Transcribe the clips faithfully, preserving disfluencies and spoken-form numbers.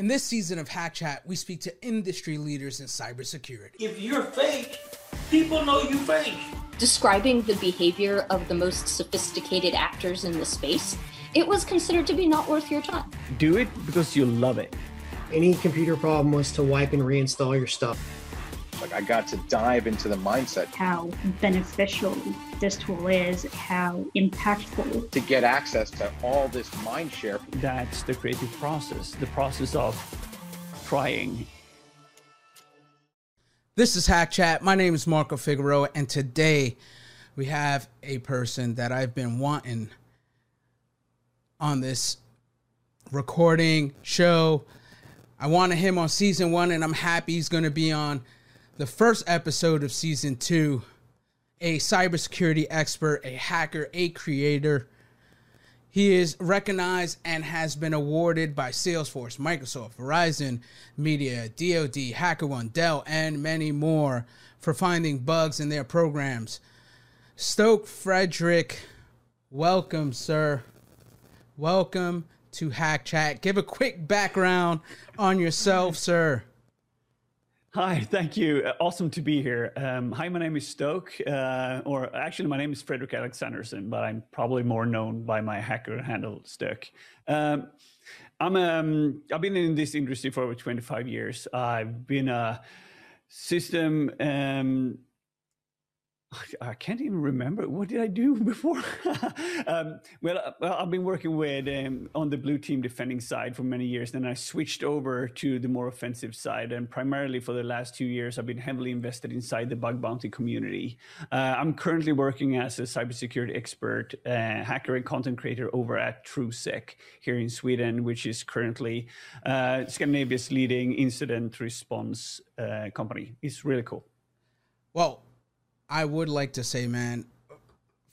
In this season of Hack Chat, we speak to industry leaders in cybersecurity. If you're fake, people know you fake. Describing the behavior of the most sophisticated actors in the space, it was considered to be not worth your time. Do it because you love it. Any computer problem was to wipe and reinstall your stuff. Like, I got to dive into the mindset. How beneficial this tool is, how impactful. To get access to all this mind share. That's the creative process, the process of trying. This is Hack Chat. My name is Marco Figueroa, and today we have a person that I've been wanting on this recording show. I wanted him on season one, and I'm happy he's going to be on the first episode of season two, a cybersecurity expert, a hacker, a creator. He is recognized and has been awarded by Salesforce, Microsoft, Verizon Media, DoD, HackerOne, Dell, and many more for finding bugs in their programs. Stoke Frederick, welcome, sir. Welcome to Hack Chat. Give a quick background on yourself, sir. Hi, thank you. Awesome to be here. Um, hi, my name is Stoke, uh, or actually my name is Frederik Alexandersson, but I'm probably more known by my hacker handle, Stoke. Um, I'm, um, I've been in this industry for over twenty-five years. I've been a system, um, I can't even remember. What did I do before? um, well, I've been working with um, on the blue team defending side for many years. Then I switched over to the more offensive side. And primarily for the last two years, I've been heavily invested inside the bug bounty community. Uh, I'm currently working as a cybersecurity expert, uh, hacker and content creator over at TrueSec here in Sweden, which is currently uh, Scandinavia's leading incident response uh, company. It's really cool. Well, I would like to say, man,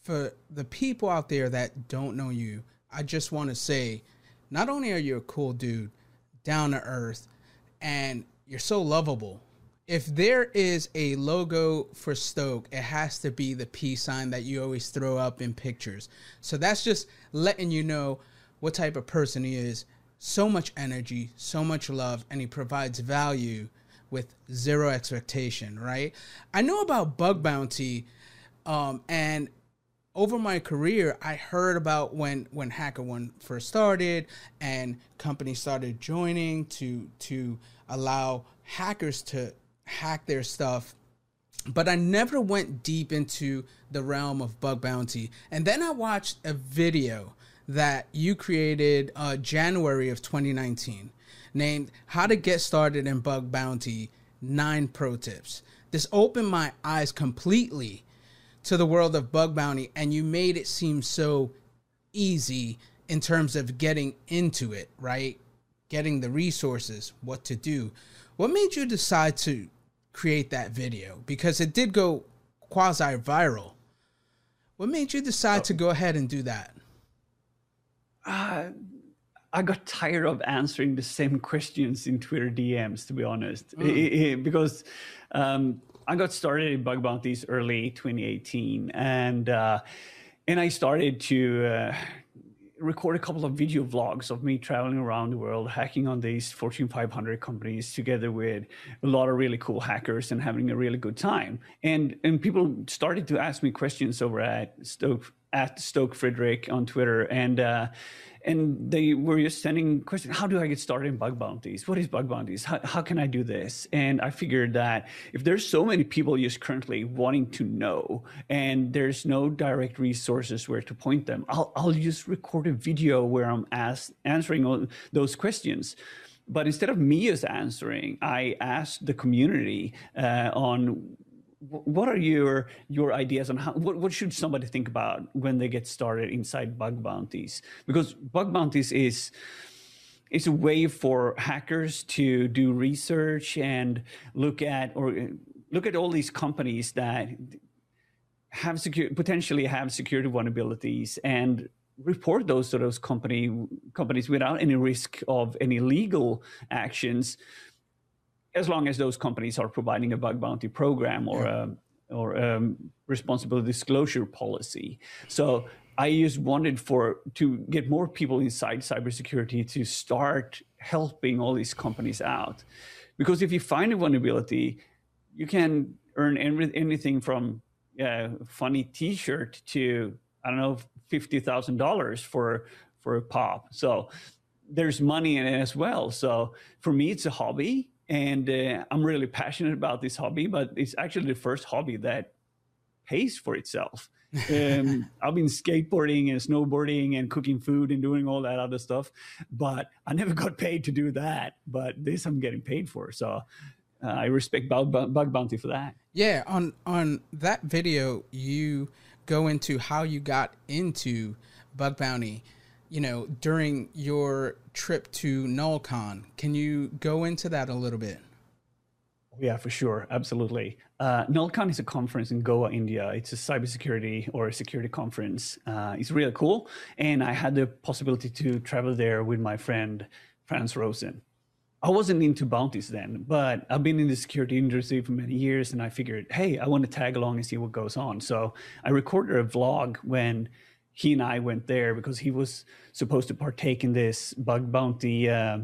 for the people out there that don't know you, I just want to say, not only are you a cool dude, down to earth, and you're so lovable. If there is a logo for Stoke, it has to be the peace sign that you always throw up in pictures. So that's just letting you know what type of person he is. So much energy, so much love, and he provides value with zero expectation, right? I know about bug bounty, um, and over my career, I heard about when when HackerOne first started and companies started joining to to allow hackers to hack their stuff, but I never went deep into the realm of bug bounty. And then I watched a video that you created uh, January of twenty nineteen. Named How to Get Started in Bug Bounty, Nine Pro Tips. This opened my eyes completely to the world of bug bounty, and you made it seem so easy in terms of getting into it, right? Getting the resources, what to do. What made you decide to create that video? Because it did go quasi-viral. What made you decide oh. to go ahead and do that? Uh I got tired of answering the same questions in Twitter D Ms, to be honest, mm. it, it, because um, I got started in bug bounties early twenty eighteen, and uh, and I started to uh, record a couple of video vlogs of me traveling around the world, hacking on these Fortune five hundred companies together with a lot of really cool hackers and having a really good time. And and people started to ask me questions over at Stoke at Stoke Frederick on Twitter, and uh, and they were just sending questions. How do I get started in bug bounties? What is bug bounties? How, how can I do this? And I figured that if there's so many people just currently wanting to know, and there's no direct resources where to point them, I'll, I'll just record a video where I'm asked, answering all those questions. But instead of me as answering, I asked the community uh, on what are your your ideas on how what, what should somebody think about when they get started inside bug bounties? Because bug bounties is is a way for hackers to do research and look at or look at all these companies that have secure potentially have security vulnerabilities and report those to those company companies without any risk of any legal actions, as long as those companies are providing a bug bounty program or a, or a responsibility disclosure policy. So I just wanted for to get more people inside cybersecurity to start helping all these companies out. Because if you find a vulnerability, you can earn any, anything from a funny T-shirt to, I don't know, fifty thousand dollars for for a pop. So there's money in it as well. So for me, it's a hobby, and uh, I'm really passionate about this hobby. But it's actually the first hobby that pays for itself. um, I've been skateboarding and snowboarding and cooking food and doing all that other stuff, but I never got paid to do that. But this I'm getting paid for, so uh, I respect bug, bug bounty for that. Yeah, on on that video, you go into how you got into bug bounty, you know, during your trip to Nullcon. Can you go into that a little bit? Yeah, for sure. Absolutely. Uh, Nullcon is a conference in Goa, India. It's a cybersecurity or a security conference. Uh, it's really cool. And I had the possibility to travel there with my friend, Frans Rosén. I wasn't into bounties then, but I've been in the security industry for many years. And I figured, hey, I want to tag along and see what goes on. So I recorded a vlog when he and I went there, because he was supposed to partake in this bug bounty uh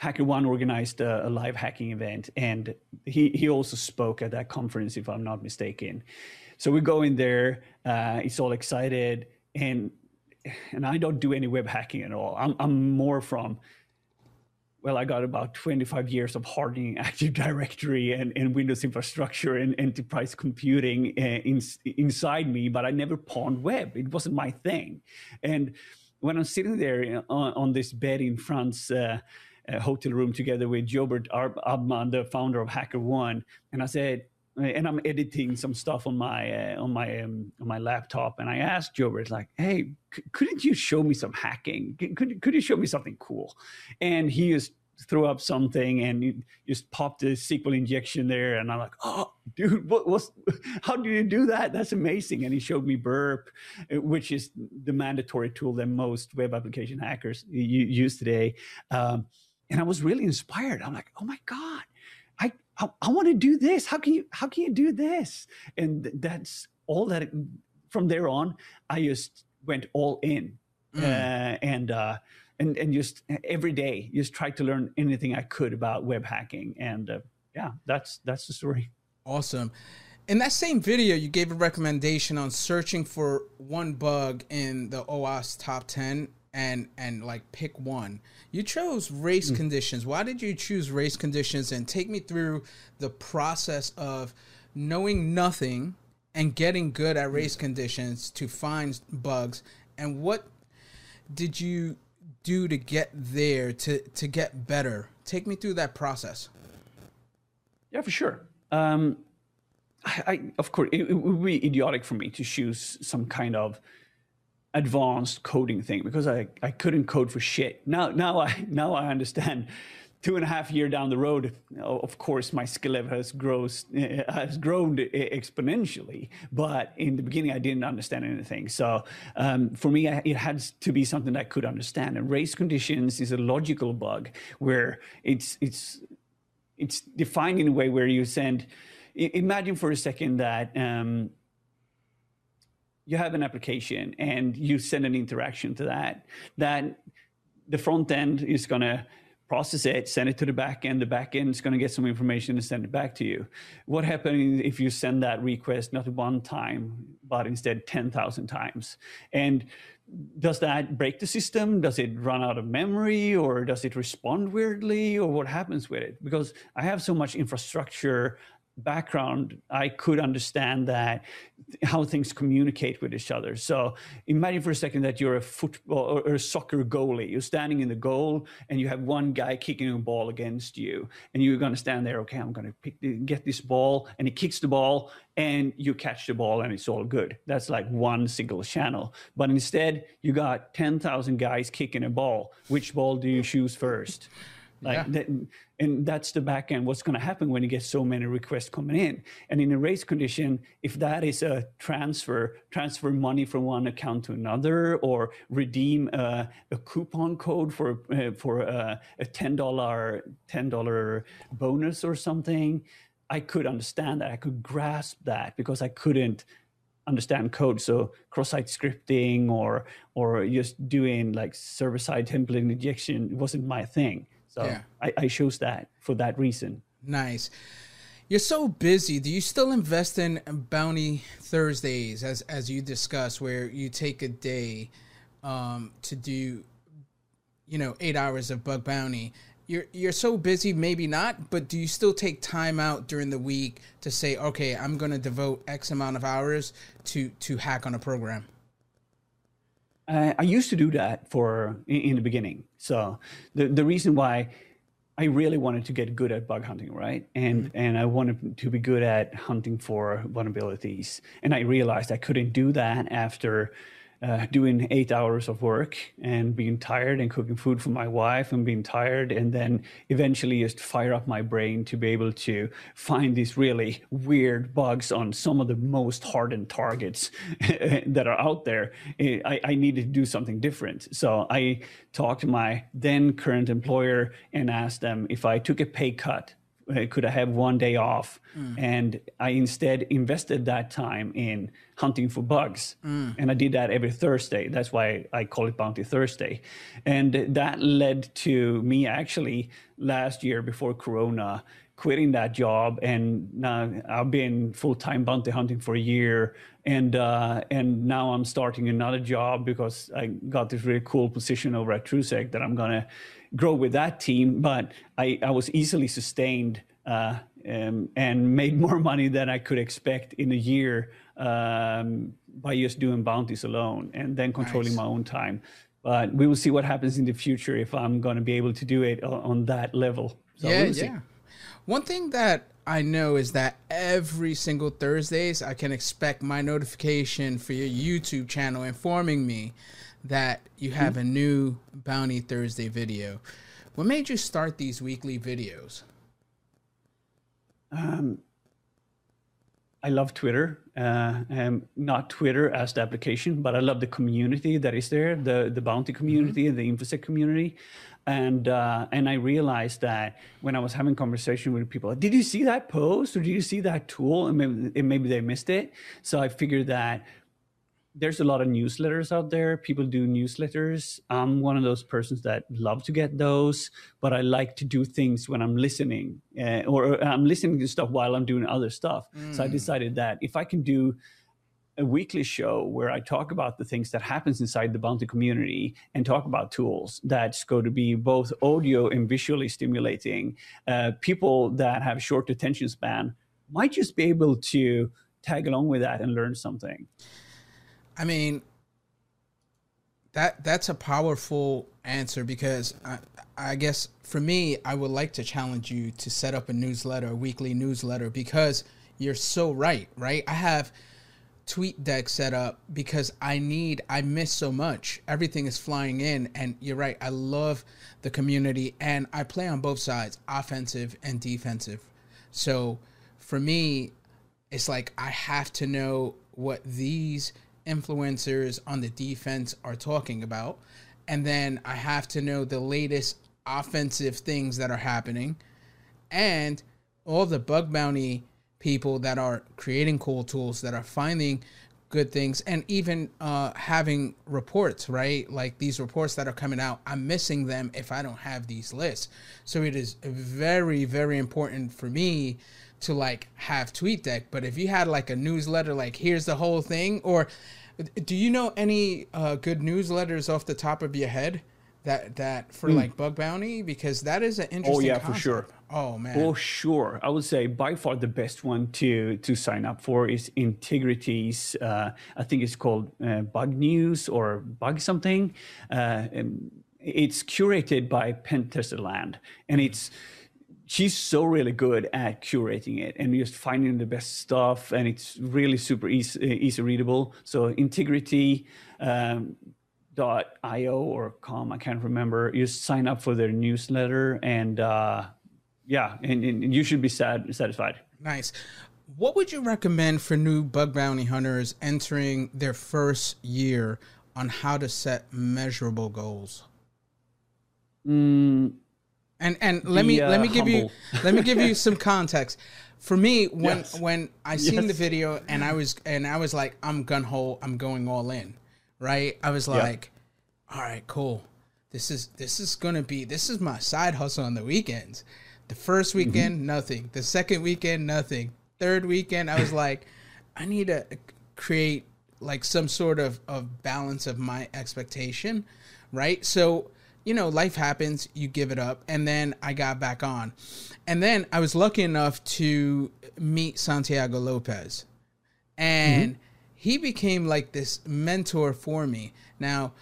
HackerOne organized a, a live hacking event, and he, he also spoke at that conference, if I'm not mistaken. So we go in there, uh, he's all excited, and and I don't do any web hacking at all. I'm, I'm more from, well, I got about twenty-five years of hardening Active Directory and, and Windows infrastructure and enterprise computing uh, in, inside me, but I never pawned web. It wasn't my thing. And when I'm sitting there on, on this bed in France, uh, a hotel room together with Jobert Abma, the founder of HackerOne, and I said, and I'm editing some stuff on my uh, on my um, on my laptop, and I asked Jobert, like, "Hey, c couldn't you show me some hacking? C could could you show me something cool?" And he just threw up something, and he just popped a S Q L injection there, and I'm like, "Oh, dude, what was? How did you do that? That's amazing!" And he showed me Burp, which is the mandatory tool that most web application hackers use today. Um, And I was really inspired. I'm like, oh my God, I I, I want to do this. How can you how can you do this? And that's all that. It, from there on, I just went all in, mm. uh, and uh, and and just every day, just tried to learn anything I could about web hacking. And uh, yeah, that's that's the story. Awesome. In that same video, you gave a recommendation on searching for one bug in the OWASP top ten. and and like pick one. You chose race mm. conditions. Why did you choose race conditions, and take me through the process of knowing nothing and getting good at race mm. conditions to find bugs, and what did you do to get there, to to get better? Take me through that process. Yeah, for sure. Um, I, I of course it, it would be idiotic for me to choose some kind of advanced coding thing, because I, I couldn't code for shit. Now, now, I, now I understand two and a half year down the road, of course, my skill level has, grows, has grown exponentially, but in the beginning, I didn't understand anything. So um, for me, I, it had to be something that I could understand. And race conditions is a logical bug where it's, it's, it's defined in a way where you send, imagine for a second that um, you have an application and you send an interaction to that, that the front end is going to process it, send it to the back end. The back end is going to get some information and send it back to you. What happens if you send that request not one time, but instead ten thousand times? And does that break the system? Does it run out of memory, or does it respond weirdly, or what happens with it? Because I have so much infrastructure background, I could understand that how things communicate with each other. So imagine for a second that you're a football or a soccer goalie. You're standing in the goal and you have one guy kicking a ball against you, and you're going to stand there. Okay, I'm going to pick, get this ball, and he kicks the ball, and you catch the ball, and it's all good. That's like one single channel. But instead, you got ten thousand guys kicking a ball. Which ball do you choose first? Like yeah. that, and that's the back end. What's going to happen when you get so many requests coming in? And in a race condition, if that is a transfer, transfer money from one account to another, or redeem uh, a coupon code for uh, for uh, a ten dollar ten dollar bonus or something, I could understand that. I could grasp that, because I couldn't understand code. So cross-site scripting or or just doing like server-side template injection wasn't my thing. So yeah. I, I chose that for that reason. Nice. You're so busy. Do you still invest in Bounty Thursdays, as as you discussed, where you take a day um, to do, you know, eight hours of bug bounty? You're you're so busy, maybe not, but do you still take time out during the week to say, okay, I'm going to devote X amount of hours to to hack on a program? I, I used to do that for in, in the beginning. So the the reason why. I really wanted to get good at bug hunting, right? And mm-hmm. and I wanted to be good at hunting for vulnerabilities. And I realized I couldn't do that after uh, doing eight hours of work and being tired and cooking food for my wife and being tired and then eventually just fire up my brain to be able to find these really weird bugs on some of the most hardened targets that are out there. I, I needed to do something different. So I talked to my then current employer and asked them if I took a pay cut, could I have one day off? Mm. And I instead invested that time in hunting for bugs. Mm. And I did that every Thursday. That's why I call it Bounty Thursday. And that led to me actually last year before Corona quitting that job. And now I've been full-time bounty hunting for a year. And uh, and now I'm starting another job because I got this really cool position over at TrueSec that I'm going to grow with that team, but I, I was easily sustained uh, um, and made more money than I could expect in a year um, by just doing bounties alone and then controlling nice. My own time. But we will see what happens in the future if I'm going to be able to do it on, on that level. So yeah, we'll see. Yeah. One thing that I know is that every single Thursdays I can expect my notification for your YouTube channel informing me that you have a new Bounty Thursday video. What made you start these weekly videos? Um, I love Twitter. Uh, um, not Twitter as the application, but I love the community that is there, the, the bounty community, mm-hmm. the InfoSec community. And uh, and I realized that when I was having conversation with people, did you see that post or did you see that tool? And maybe, and maybe they missed it. So I figured that there's a lot of newsletters out there. People do newsletters. I'm one of those persons that love to get those, but I like to do things when I'm listening uh, or I'm listening to stuff while I'm doing other stuff. Mm. So I decided that if I can do a weekly show where I talk about the things that happens inside the bounty community and talk about tools that's going to be both audio and visually stimulating, uh, people that have short attention span might just be able to tag along with that and learn something. I mean, that that's a powerful answer because I, I guess for me, I would like to challenge you to set up a newsletter, a weekly newsletter, because you're so right, right? I have TweetDeck set up because I need, I miss so much. Everything is flying in and you're right. I love the community and I play on both sides, offensive and defensive. So for me, it's like I have to know what these influencers on the defense are talking about. And then I have to know the latest offensive things that are happening and all the bug bounty people that are creating cool tools that are finding good things and even uh, having reports, right? Like these reports that are coming out, I'm missing them if I don't have these lists. So it is very, very important for me to like have TweetDeck, but if you had like a newsletter, like here's the whole thing, or do you know any uh, good newsletters off the top of your head that that for mm. like bug bounty? Because that is an interesting. Oh yeah, concept. For sure. Oh man. For sure, I would say by far the best one to to sign up for is Integrity's. Uh, I think it's called uh, Bug News or Bug something. Uh, it's curated by Pentester Land, and it's. She's so really good at curating it and just finding the best stuff. And it's really super easy, easy readable. So Integrity um, dot io or com, I can't remember. You sign up for their newsletter and uh, yeah, and, and you should be sad, satisfied. Nice. What would you recommend for new bug bounty hunters entering their first year on how to set measurable goals? Mm. And and let Be, me uh, let me give humble. you let me give you some context. For me, when yes. when I seen yes. the video and I was and I was like, I'm gung ho, I'm going all in, right? I was like, yeah. all right, cool. This is this is gonna be this is my side hustle on the weekends. The first weekend, mm-hmm. nothing. The second weekend, nothing. Third weekend, I was like, I need to create like some sort of, of balance of my expectation, right? So, you know, life happens, you give it up. And then I got back on. And then I was lucky enough to meet Santiago Lopez. And mm-hmm. he became like this mentor for me. Now,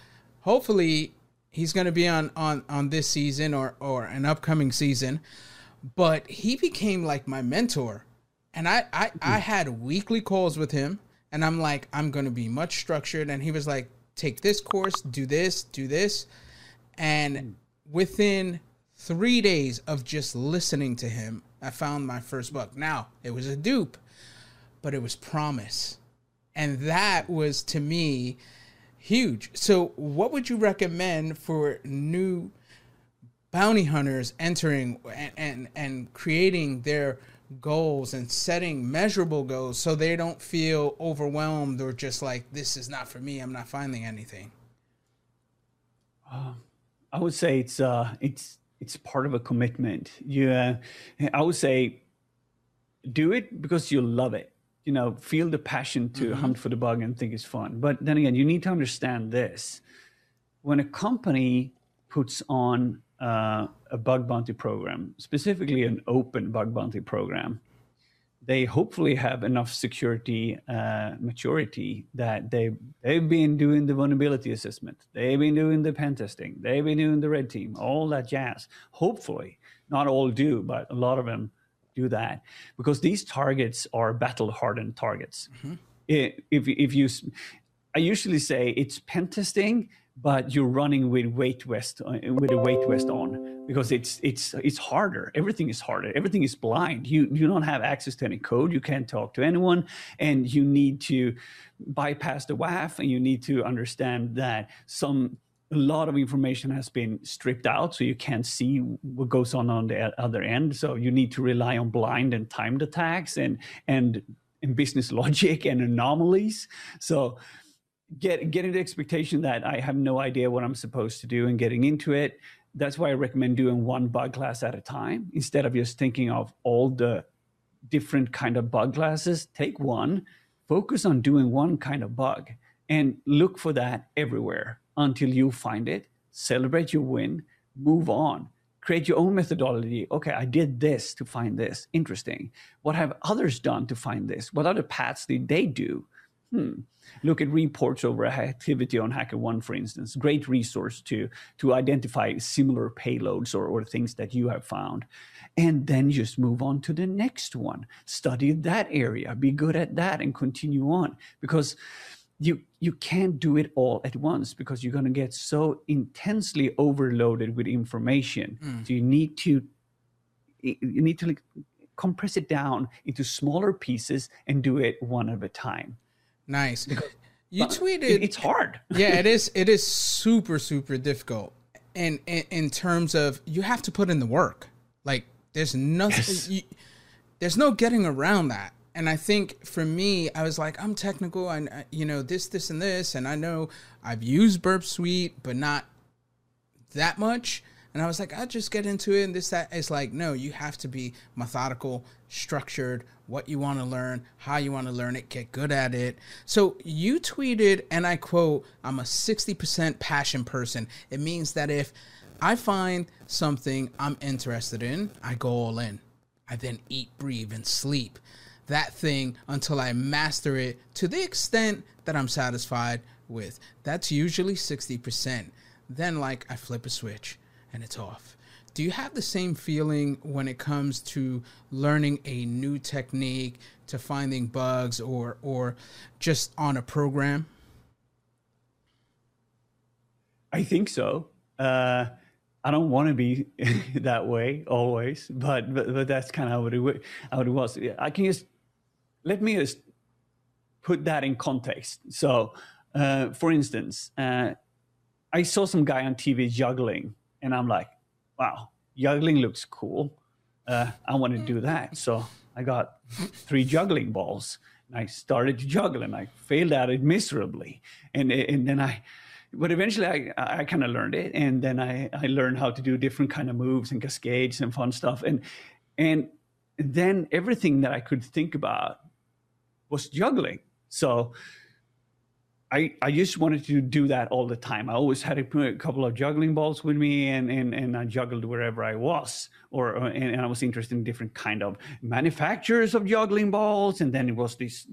hopefully he's going to be on, on, on this season or, or an upcoming season, but he became like my mentor. And I, I, I had weekly calls with him, and I'm like, I'm going to be much structured. And he was like, take this course, do this, do this. And within three days of just listening to him, I found my first book. Now, it was a dupe, but it was promise. And that was, to me, huge. So what would you recommend for new bounty hunters entering and, and, and creating their goals and setting measurable goals so they don't feel overwhelmed or just like, this is not for me, I'm not finding anything? Uh, I would say it's uh it's it's part of a commitment. You uh, I would say do it because you love it, you know, feel the passion to mm-hmm. hunt for the bug and think it's fun. But then again, you need to understand this: when a company puts on Uh, a bug bounty program, specifically an open bug bounty program, they hopefully have enough security uh, maturity that they, they've been doing the vulnerability assessment, they've been doing the pen testing, they've been doing the red team, all that jazz. Hopefully, not all do, but a lot of them do that, because these targets are battle-hardened targets. Mm-hmm. If, if you, I usually say it's pen testing, but you're running with weight vest with a weight vest on, because it's it's it's harder. Everything is harder. Everything is blind. You you don't have access to any code. You can't talk to anyone, and you need to bypass the W A F, and you need to understand that some a lot of information has been stripped out, so you can't see what goes on on the other end. So you need to rely on blind and timed attacks and and and business logic and anomalies. So. Get, getting the expectation that I have no idea what I'm supposed to do and getting into it. That's why I recommend doing one bug class at a time. Instead of just thinking of all the different kind of bug classes, take one, focus on doing one kind of bug, and look for that everywhere until you find it, celebrate your win, move on, create your own methodology. Okay, I did this to find this. Interesting. What have others done to find this? What other paths did they do? Hmm. Look at reports over activity on HackerOne, for instance. Great resource to to identify similar payloads or, or things that you have found. And then just move on to the next one. Study that area, be good at that, and continue on. Because you you can't do it all at once, because you're going to get so intensely overloaded with information. Mm. So you need to you need to like compress it down into smaller pieces and do it one at a time. Nice. You tweeted. It's hard. Yeah, it is. It is super, super difficult. And, and in terms of, you have to put in the work. Like there's nothing, yes. you, there's no getting around that. And I think for me, I was like, I'm technical and you know, this, this, and this. And I know I've used Burp Suite, but not that much. And I was like, I'll just get into it and this, that. It's like, no, you have to be methodical, structured, what you want to learn, how you want to learn it, get good at it. So you tweeted, and I quote, I'm a sixty percent passion person. It means that if I find something I'm interested in, I go all in. I then eat, breathe, and sleep that thing until I master it to the extent that I'm satisfied with. That's usually sixty percent. Then like I flip a switch and it's off. Do you have the same feeling when it comes to learning a new technique, to finding bugs, or or just on a program? I think so. Uh, I don't want to be that way always, but, but but that's kind of how it was. I can just let me just put that in context. So, uh, for instance, uh, I saw some guy on T V juggling, and I'm like, wow, juggling looks cool. Uh, I want to do that. So I got three juggling balls and I started to juggle and I failed at it miserably. And and then I, But eventually I, I kind of learned it. And then I, I learned how to do different kind of moves and cascades and fun stuff. And, and then everything that I could think about was juggling. So I, I just wanted to do that all the time. I always had a, a couple of juggling balls with me, and, and, and I juggled wherever I was, or, or and, and I was interested in different kind of manufacturers of juggling balls. And then it was these,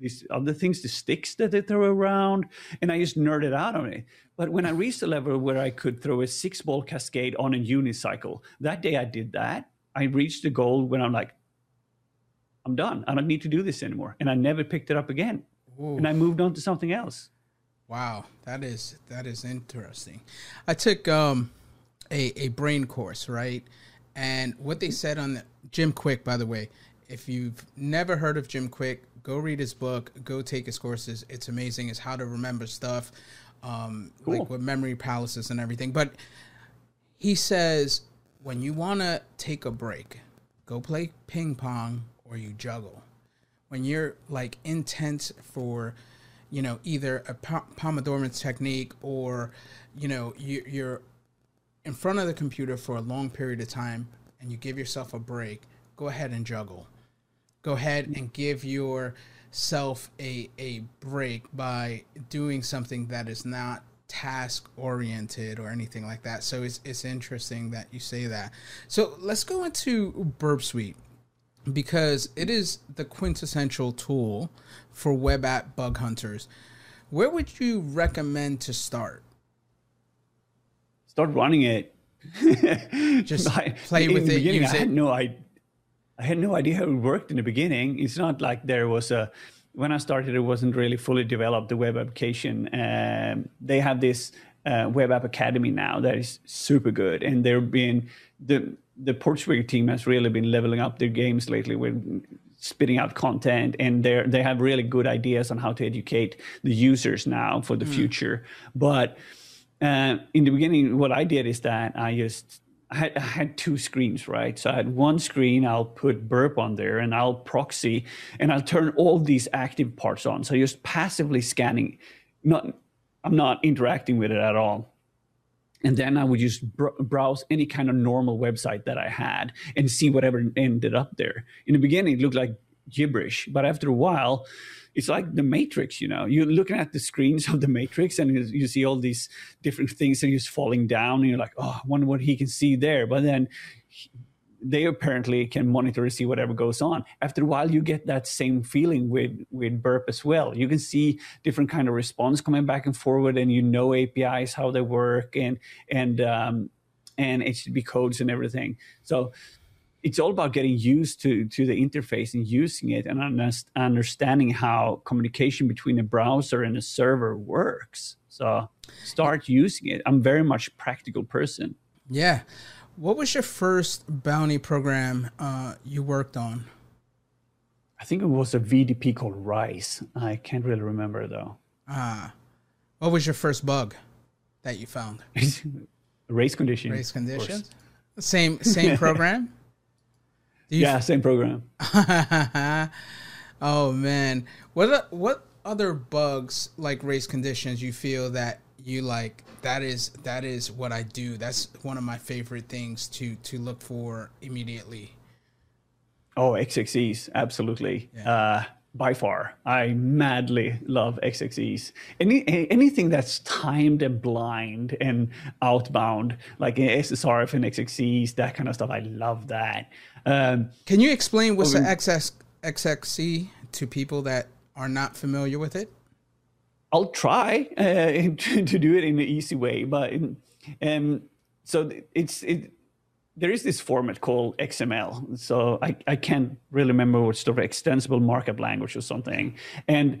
these other things, the sticks that they throw around, and I just nerded out on it. But when I reached a level where I could throw a six ball cascade on a unicycle, that day I did that. I reached the goal when I'm like, I'm done. I don't need to do this anymore. And I never picked it up again. Ooh. And I moved on to something else. Wow, that is that is interesting. I took um, a a brain course, right? And what they said on the, Jim Kwik, by the way, if you've never heard of Jim Kwik, go read his book, go take his courses. It's amazing. It's how to remember stuff, um, cool. like with memory palaces and everything. But he says when you want to take a break, go play ping pong or you juggle. When you're like intense for, you know, either a Pomodoro technique or, you know, you're in front of the computer for a long period of time and you give yourself a break, go ahead and juggle. Go ahead and give yourself a, a break by doing something that is not task oriented or anything like that. So it's, it's interesting that you say that. So let's go into Burp Suite, because it is the quintessential tool for web app bug hunters. Where would you recommend to start? Start running it. Just I, play with it, use I it. Had no, I, I had no idea how it worked in the beginning. It's not like there was a... When I started, it wasn't really fully developed, the web application. Um, they have this uh, Web App Academy now that is super good. And there have been... the. The Portuguese team has really been leveling up their games lately with spitting out content, and they they have really good ideas on how to educate the users now for the mm. future. But uh, in the beginning, what I did is that I just I had, I had two screens, right? So I had one screen, I'll put Burp on there, and I'll proxy, and I'll turn all these active parts on. So just passively scanning, not I'm not interacting with it at all. And then I would just br- browse any kind of normal website that I had and see whatever ended up there. In the beginning, it looked like gibberish, but after a while, it's like the Matrix, you know. You're looking at the screens of the Matrix and you, you see all these different things and you're just falling down and you're like, oh, I wonder what he can see there. But then he, they apparently can monitor and see whatever goes on. After a while, you get that same feeling with, with Burp as well. You can see different kind of response coming back and forward, and you know A P Is, how they work, and and um, and H T T P codes and everything. So it's all about getting used to, to the interface and using it and understanding how communication between a browser and a server works. So start using it. I'm very much a practical person. Yeah. What was your first bounty program uh, you worked on? I think it was a V D P called Rise. I can't really remember, though. Ah. What was your first bug that you found? Race conditions. Race conditions? Same same program? Yeah, f- same program. Oh, man. What what other bugs like race conditions you feel that you like, that is that is what I do. That's one of my favorite things to to look for immediately. Oh, X X Es, absolutely. Yeah. Uh, by far, I madly love X X Es. Any anything that's timed and blind and outbound, like S S R F and X X Es, that kind of stuff. I love that. Um, Can you explain what's an X X E to people that are not familiar with it? I'll try uh, to, to do it in an easy way, but um, so it's it. There is this format called X M L. So I, I can't really remember what sort of extensible markup language or something, and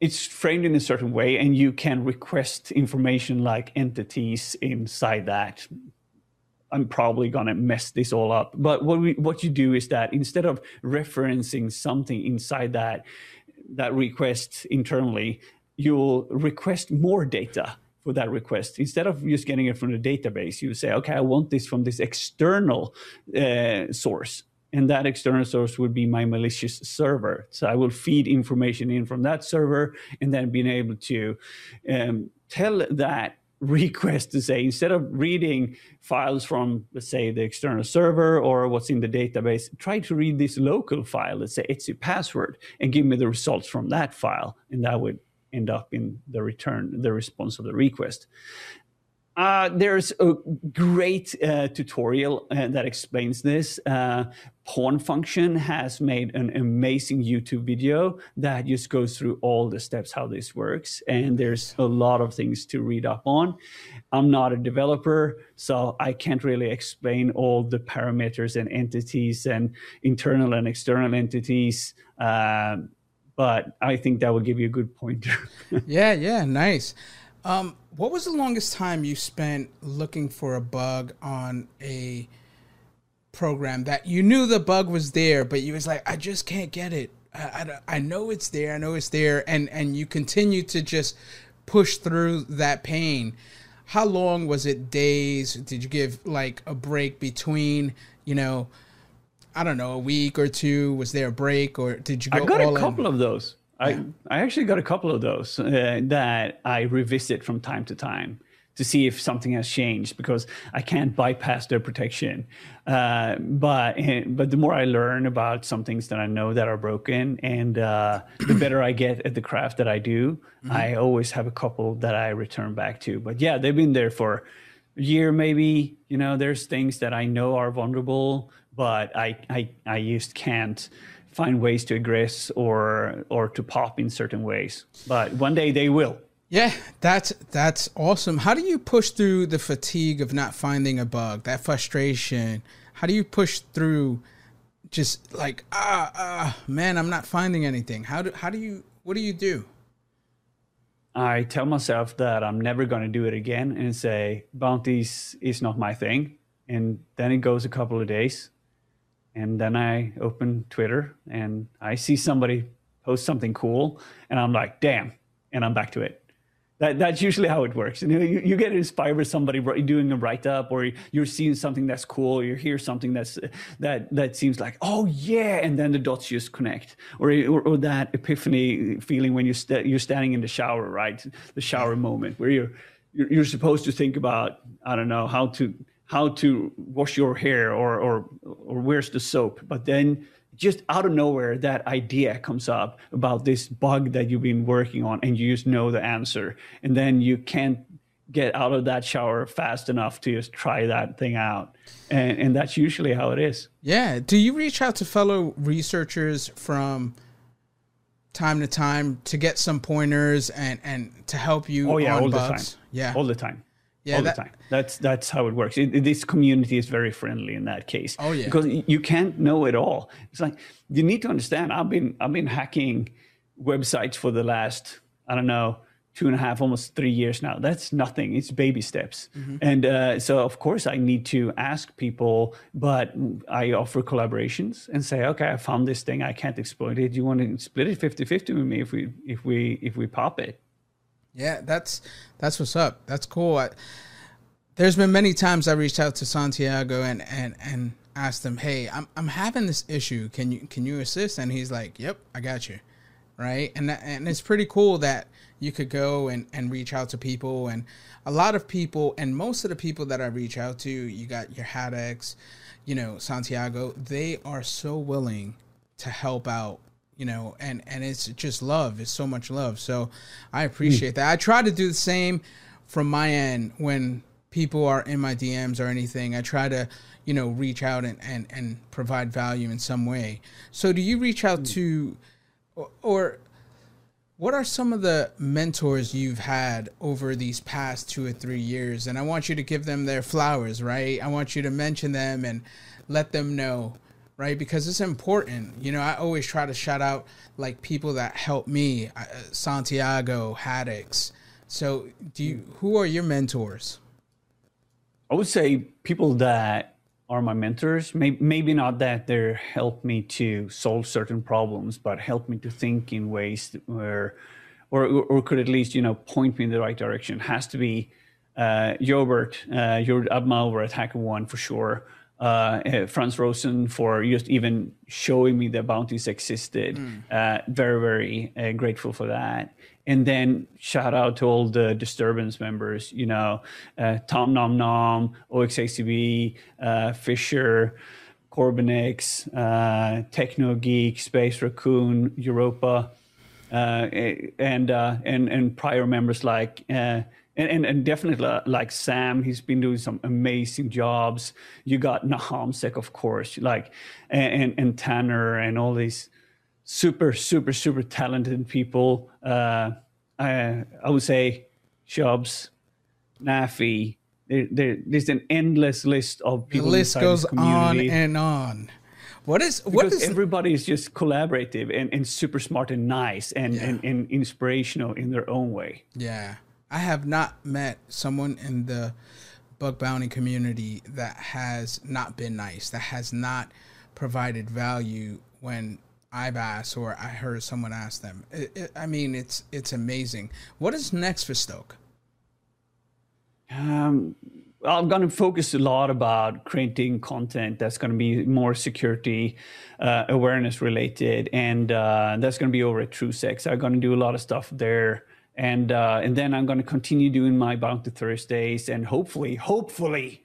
it's framed in a certain way, and you can request information like entities inside that. I'm probably gonna mess this all up, but what we what you do is that instead of referencing something inside that that request internally, you'll request more data for that request. Instead of just getting it from the database, you say, okay, I want this from this external uh, source. And that external source would be my malicious server. So I will feed information in from that server and then being able to um, tell that request to say, instead of reading files from, let's say, the external server or what's in the database, try to read this local file, let's say it's a password, and give me the results from that file. And that would end up in the return, the response of the request. Uh, there's a great uh, tutorial uh, that explains this. Uh, Pawn Function has made an amazing YouTube video that just goes through all the steps, how this works. And there's a lot of things to read up on. I'm not a developer, so I can't really explain all the parameters and entities and internal and external entities. Uh, but I think that will give you a good pointer. yeah, yeah, nice. Um, what was the longest time you spent looking for a bug on a program that you knew the bug was there, but you was like, I just can't get it. I, I, I know it's there. I know it's there. And, and you continue to just push through that pain. How long was it? Days? Did you give like a break between, you know, I don't know, a week or two? Was there a break, or did you go all in? I got a couple of those. I, I actually got a couple of those uh, that I revisit from time to time to see if something has changed, because I can't bypass their protection. Uh, but, but the more I learn about some things that I know that are broken, and uh, the better I get at the craft that I do, mm-hmm. I always have a couple that I return back to. But yeah, they've been there for a year maybe. You know, there's things that I know are vulnerable, but I, I, I just can't find ways to aggress or or to pop in certain ways, but one day they will. Yeah, that's that's awesome. How do you push through the fatigue of not finding a bug, that frustration? How do you push through just like, ah, ah man, I'm not finding anything? How do how do you what do you do? I tell myself that I'm never going to do it again and say bounties is not my thing, and then it goes a couple of days. And then I open Twitter and I see somebody post something cool and I'm like, damn, and I'm back to it. That, that's usually how it works. And you, you get inspired by somebody doing a write-up, or you're seeing something that's cool, or you hear something that's, that, that seems like, oh yeah, and then the dots just connect. Or, or, or that epiphany feeling when you st you're standing in the shower, right? The shower moment where you're, you're, you're supposed to think about, I don't know, how to... how to wash your hair, or, or, or where's the soap? But then just out of nowhere, that idea comes up about this bug that you've been working on, and you just know the answer. And then you can't get out of that shower fast enough to just try that thing out. And, and that's usually how it is. Yeah. Do you reach out to fellow researchers from time to time to get some pointers and, and to help you oh, yeah, on all bugs? The time. Yeah, all the time. Yeah, all that, the time. That's that's how it works. It, this community is very friendly in that case. Oh yeah, because you can't know it all. It's like you need to understand. I've been I've been hacking websites for the last I don't know two and a half, almost three years now. That's nothing. It's baby steps. Mm-hmm. And uh, so of course I need to ask people, but I offer collaborations and say, okay, I found this thing. I can't exploit it. You want to split it fifty fifty with me if we if we if we pop it. Yeah, that's that's what's up. That's cool. I, there's been many times I reached out to Santiago and and and asked him, "Hey, I'm I'm having this issue. Can you can you assist?" And he's like, "Yep, I got you." Right? And that, and it's pretty cool that you could go and and reach out to people, and a lot of people, and most of the people that I reach out to, you got your Haddix, you know, Santiago, they are so willing to help out. You know, and, and it's just love. It's so much love. So I appreciate mm. that. I try to do the same from my end when people are in my D Ms or anything. I try to, you know, reach out and, and, and provide value in some way. So do you reach out mm. to, or, or what are some of the mentors you've had over these past two or three years? And I want you to give them their flowers, right? I want you to mention them and let them know. Right? Because it's important. You know, I always try to shout out like people that help me, uh, Santiago, Haddix. So do you, who are your mentors? I would say people that are my mentors, may, maybe not that they help me to solve certain problems, but help me to think in ways where, or, or could at least, you know, point me in the right direction. It has to be uh, Jobert, uh, Jobert Abma over at HackerOne for sure. uh, Frans Rosén for just even showing me that bounties existed. Mm. Uh, very, very uh, grateful for that. And then shout out to all the disturbance members, you know, uh, Tom Nom Nom, O X A C B, uh, Fisher, Corbinex, uh, Techno Geek, Space Raccoon, Europa, uh, and uh, and and prior members like uh, and, and and definitely like Sam. He's been doing some amazing jobs. You got Nahamsek, of course, like and and Tanner and all these super super super talented people. Uh, I I would say Jobs, Nafi. There, there, there's an endless list of people. The list goes on and on. What is what because is everybody is just collaborative and, and super smart and nice and, yeah. and, and inspirational in their own way. Yeah. I have not met someone in the bug bounty community that has not been nice, that has not provided value when I've asked or I heard someone ask them. It, it, I mean, it's it's amazing. What is next for Stoke? Um, I'm going to focus a lot about creating content that's going to be more security uh, awareness related, and uh, that's going to be over at TrueSec. So I'm going to do a lot of stuff there, and uh, and then I'm going to continue doing my Bounty Thursdays, and hopefully, hopefully,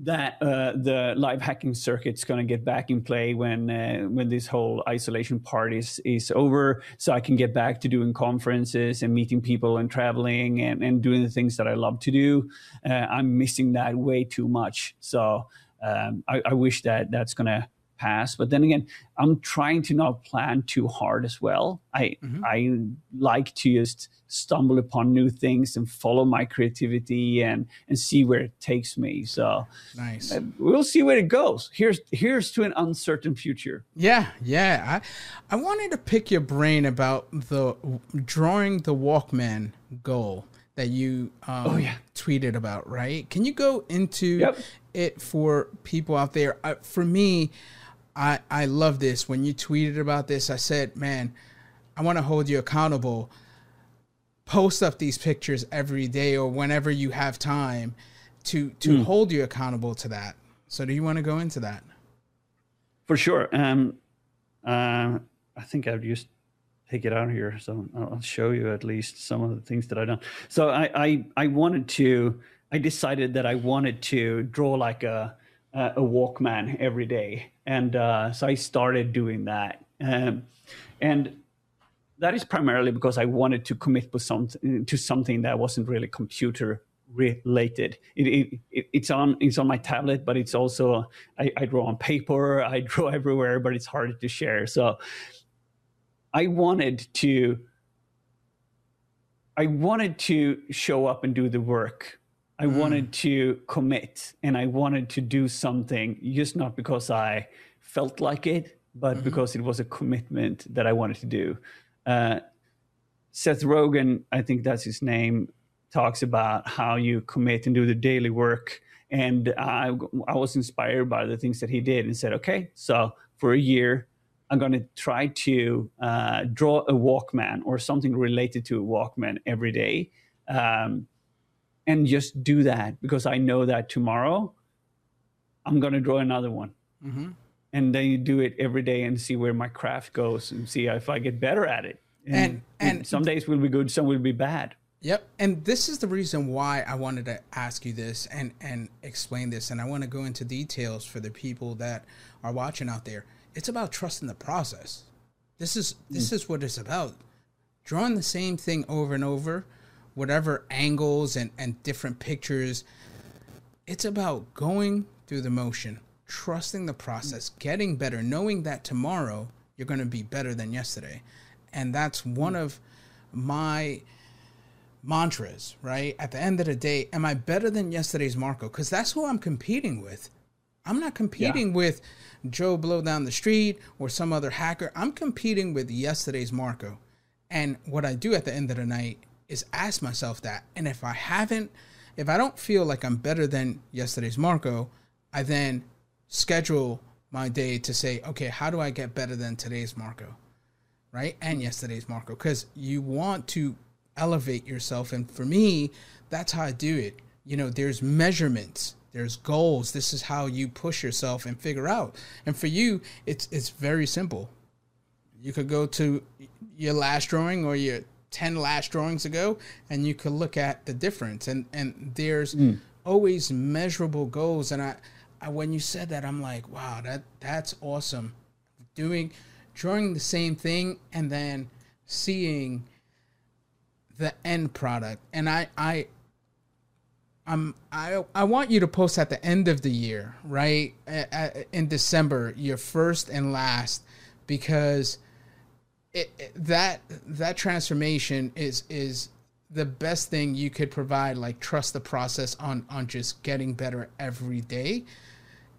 that uh, the live hacking circuit's going to get back in play when uh, when this whole isolation part is, is over, so I can get back to doing conferences and meeting people and traveling and, and doing the things that I love to do. Uh, I'm missing that way too much. So um, I, I wish that that's going to pass. But then again, I'm trying to not plan too hard as well. I mm-hmm. I like to just stumble upon new things and follow my creativity and and see where it takes me. So nice. Uh, we'll see where it goes. Here's here's to an uncertain future. Yeah, yeah. I I wanted to pick your brain about the drawing the Walkman goal that you um, oh, yeah. tweeted about, right? Can you go into yep. it for people out there? Uh, for me, I I love this. When you tweeted about this, I said, man, I want to hold you accountable. Post up these pictures every day or whenever you have time to to mm. hold you accountable to that. So do you want to go into that? For sure. Um, uh, I think I've just take it out here. So I'll show you at least some of the things that I've done. So I, I, I wanted to, I decided that I wanted to draw like a, a, a Walkman every day. And uh, so I started doing that. Um, and that is primarily because I wanted to commit to something, to something that wasn't really computer related. It, it, it it's on it's on my tablet, but it's also I, I draw on paper, I draw everywhere, but it's harder to share. So I wanted to. I wanted to show up and do the work. I mm. wanted to commit, and I wanted to do something, just not because I felt like it, but mm-hmm. because it was a commitment that I wanted to do. Uh, Seth Rogen, I think that's his name, talks about how you commit and do the daily work. And I, I was inspired by the things that he did and said, okay, so for a year, I'm going to try to uh, draw a Walkman or something related to a Walkman every day. Um, and just do that because I know that tomorrow I'm going to draw another one. Mm-hmm. And then you do it every day and see where my craft goes and see if I get better at it. And, and, and some days will be good, some will be bad. Yep. And this is the reason why I wanted to ask you this and, and explain this. And I want to go into details for the people that are watching out there. It's about trusting the process. This is, this mm. is what it's about. Drawing the same thing over and over, whatever angles and, and different pictures. It's about going through the motion. Trusting the process, getting better, knowing that tomorrow you're going to be better than yesterday. And that's one of my mantras, right? At the end of the day, am I better than yesterday's Marco? Because that's who I'm competing with. I'm not competing yeah. with Joe Blow down the street or some other hacker. I'm competing with yesterday's Marco. And what I do at the end of the night is ask myself that. And if I haven't, if I don't feel like I'm better than yesterday's Marco, I then schedule my day to say, okay, how do I get better than today's Marco, right? And yesterday's Marco, because you want to elevate yourself. And for me, that's how I do it. You know, there's measurements, There's goals. This is how you push yourself and figure out. And for you, it's it's very simple. You could go to your last drawing or your ten last drawings ago, and you could look at the difference. And and there's mm. always measurable goals. And I, I when you said that, I'm like, wow, that that's awesome. Doing drawing the same thing and then seeing the end product. And I I I'm I I want you to post at the end of the year, right? In December, your first and last, because it, it, that that transformation is is the best thing you could provide. Like, trust the process on on just getting better every day,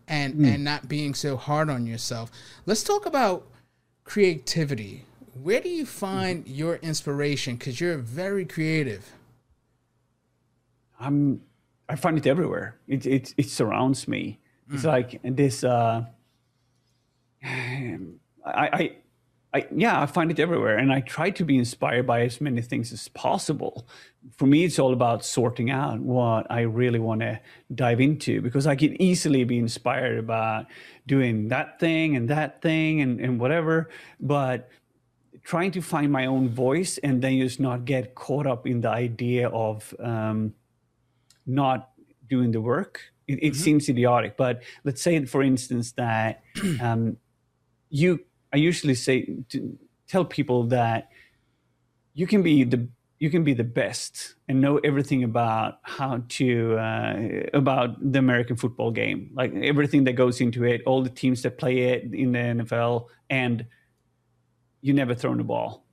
and mm. and not being so hard on yourself. Let's talk about creativity. Where do you find mm. your inspiration? Because you're very creative. I'm. I find it everywhere. It it it surrounds me. Mm. It's like this. Uh, I, I I yeah. I find it everywhere, and I try to be inspired by as many things as possible. For me, it's all about sorting out what I really want to dive into, because I can easily be inspired about doing that thing and that thing and and whatever, but trying to find my own voice and then just not get caught up in the idea of. Um, not doing the work. It, it mm-hmm. seems idiotic, but let's say, for instance, that um, you, I usually say, to tell people that you can be the, you can be the best and know everything about how to, uh, about the American football game, like everything that goes into it, all the teams that play it in the N F L, and you never thrown the ball.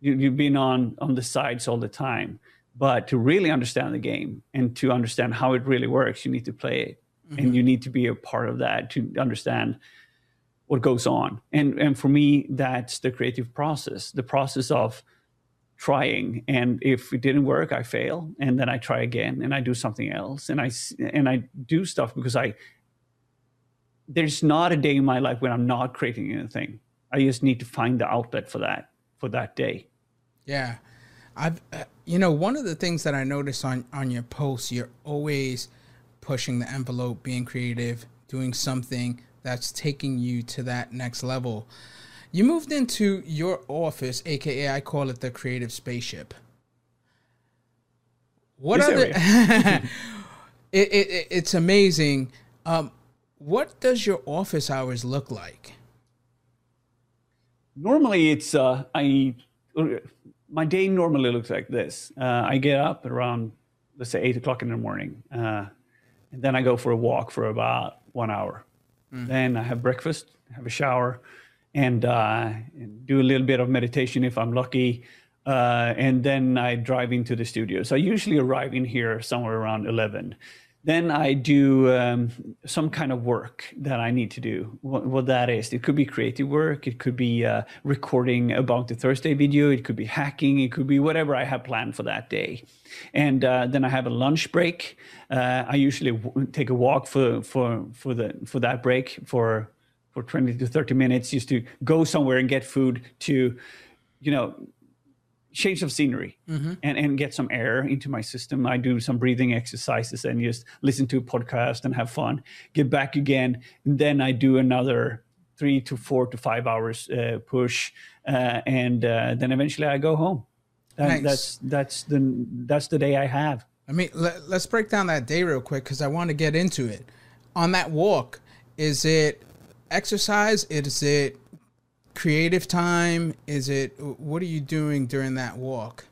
You, you've been on, on the sides all the time. But to really understand the game and to understand how it really works, you need to play it. Mm-hmm. And you need to be a part of that to understand what goes on. And and for me, that's the creative process, the process of trying. And if it didn't work, I fail. And then I try again and I do something else. And I, and I do stuff because I, there's not a day in my life when I'm not creating anything. I just need to find the outlet for that, for that day. Yeah. I've, uh, you know, one of the things that I noticed on, on your posts, you're always pushing the envelope, being creative, doing something that's taking you to that next level. You moved into your office, A K A I call it the creative spaceship. What are the, it, it, it's amazing. Um, what does your office hours look like? Normally it's, uh, I, my day normally looks like this. Uh, I get up around, let's say, eight o'clock in the morning. Uh, and then I go for a walk for about one hour. Mm. Then I have breakfast, have a shower, and, uh, and do a little bit of meditation if I'm lucky. Uh, and then I drive into the studio. So I usually arrive in here somewhere around eleven. Then I do um, some kind of work that I need to do. What, what that is, it could be creative work. It could be uh, recording about the Thursday video. It could be hacking. It could be whatever I have planned for that day. And uh, then I have a lunch break. Uh, I usually w- take a walk for for for the for that break for for twenty to thirty minutes, just to go somewhere and get food to, you know, change of scenery mm-hmm. and, and get some air into my system. I do some breathing exercises and just listen to a podcast and have fun, get back again. And then I do another three to four to five hours uh, push. Uh, and uh, then eventually I go home. That, nice. That's that's the that's the day I have. I mean, let, let's break down that day real quick because I want to get into it. On that walk, is it exercise? Is it creative time? Is it, what are you doing during that walk?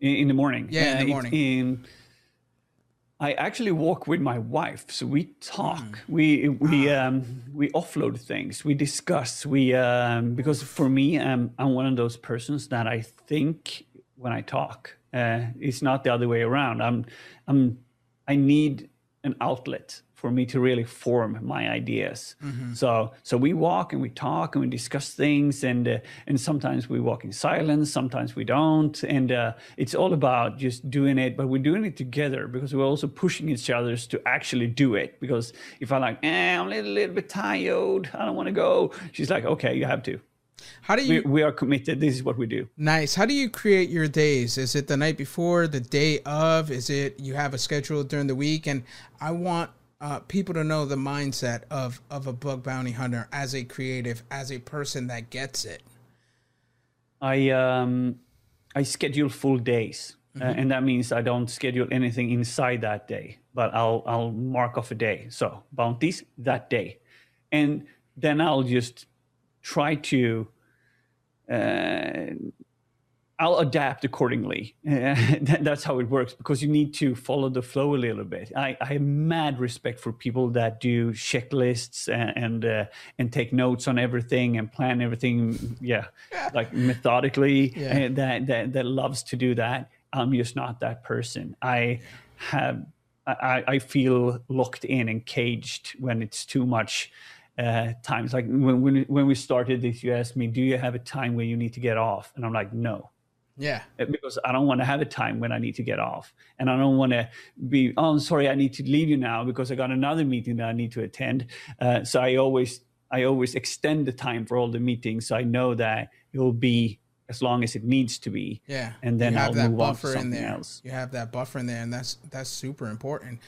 In, in the morning. Yeah, in the morning. In, I actually walk with my wife. So we talk, mm. we, we, ah. um, we offload things, we discuss, we, um, because for me, um, I'm one of those persons that I think when I talk, uh, it's not the other way around. I'm, I'm, I need an outlet for me to really form my ideas. Mm-hmm. So so we walk and we talk and we discuss things, and uh, and sometimes we walk in silence, sometimes we don't. And uh, it's all about just doing it, but we're doing it together because we're also pushing each other to actually do it. Because if I'm like, eh, I'm a little, little bit tired, I don't want to go. She's like, okay, you have to. How do you? We, we are committed. This is what we do. Nice. How do you create your days? Is it the night before, the day of? Is it you have a schedule during the week? And I want uh, people to know the mindset of of a bug bounty hunter as a creative, as a person that gets it. I um I schedule full days, mm-hmm. uh, and that means I don't schedule anything inside that day. But I'll I'll mark off a day. So bounties that day, and then I'll just try to. Uh, I'll adapt accordingly. Uh, that's how it works, because you need to follow the flow a little bit. I, I have mad respect for people that do checklists and and, uh, and take notes on everything and plan everything. Yeah, like methodically. Yeah. Uh, that that that loves to do that. I'm just not that person. I have. I, I feel locked in and caged when it's too much uh, time. It's like when, when when we started this, you asked me, do you have a time where you need to get off? And I'm like, no. Yeah. Because I don't want to have a time when I need to get off. And I don't want to be, oh, I'm sorry, I need to leave you now because I got another meeting that I need to attend. Uh, so I always I always extend the time for all the meetings. So I know that it will be as long as it needs to be. Yeah. And then you have I'll that move buffer on to something in there. Else. You have that buffer in there, and that's that's super important.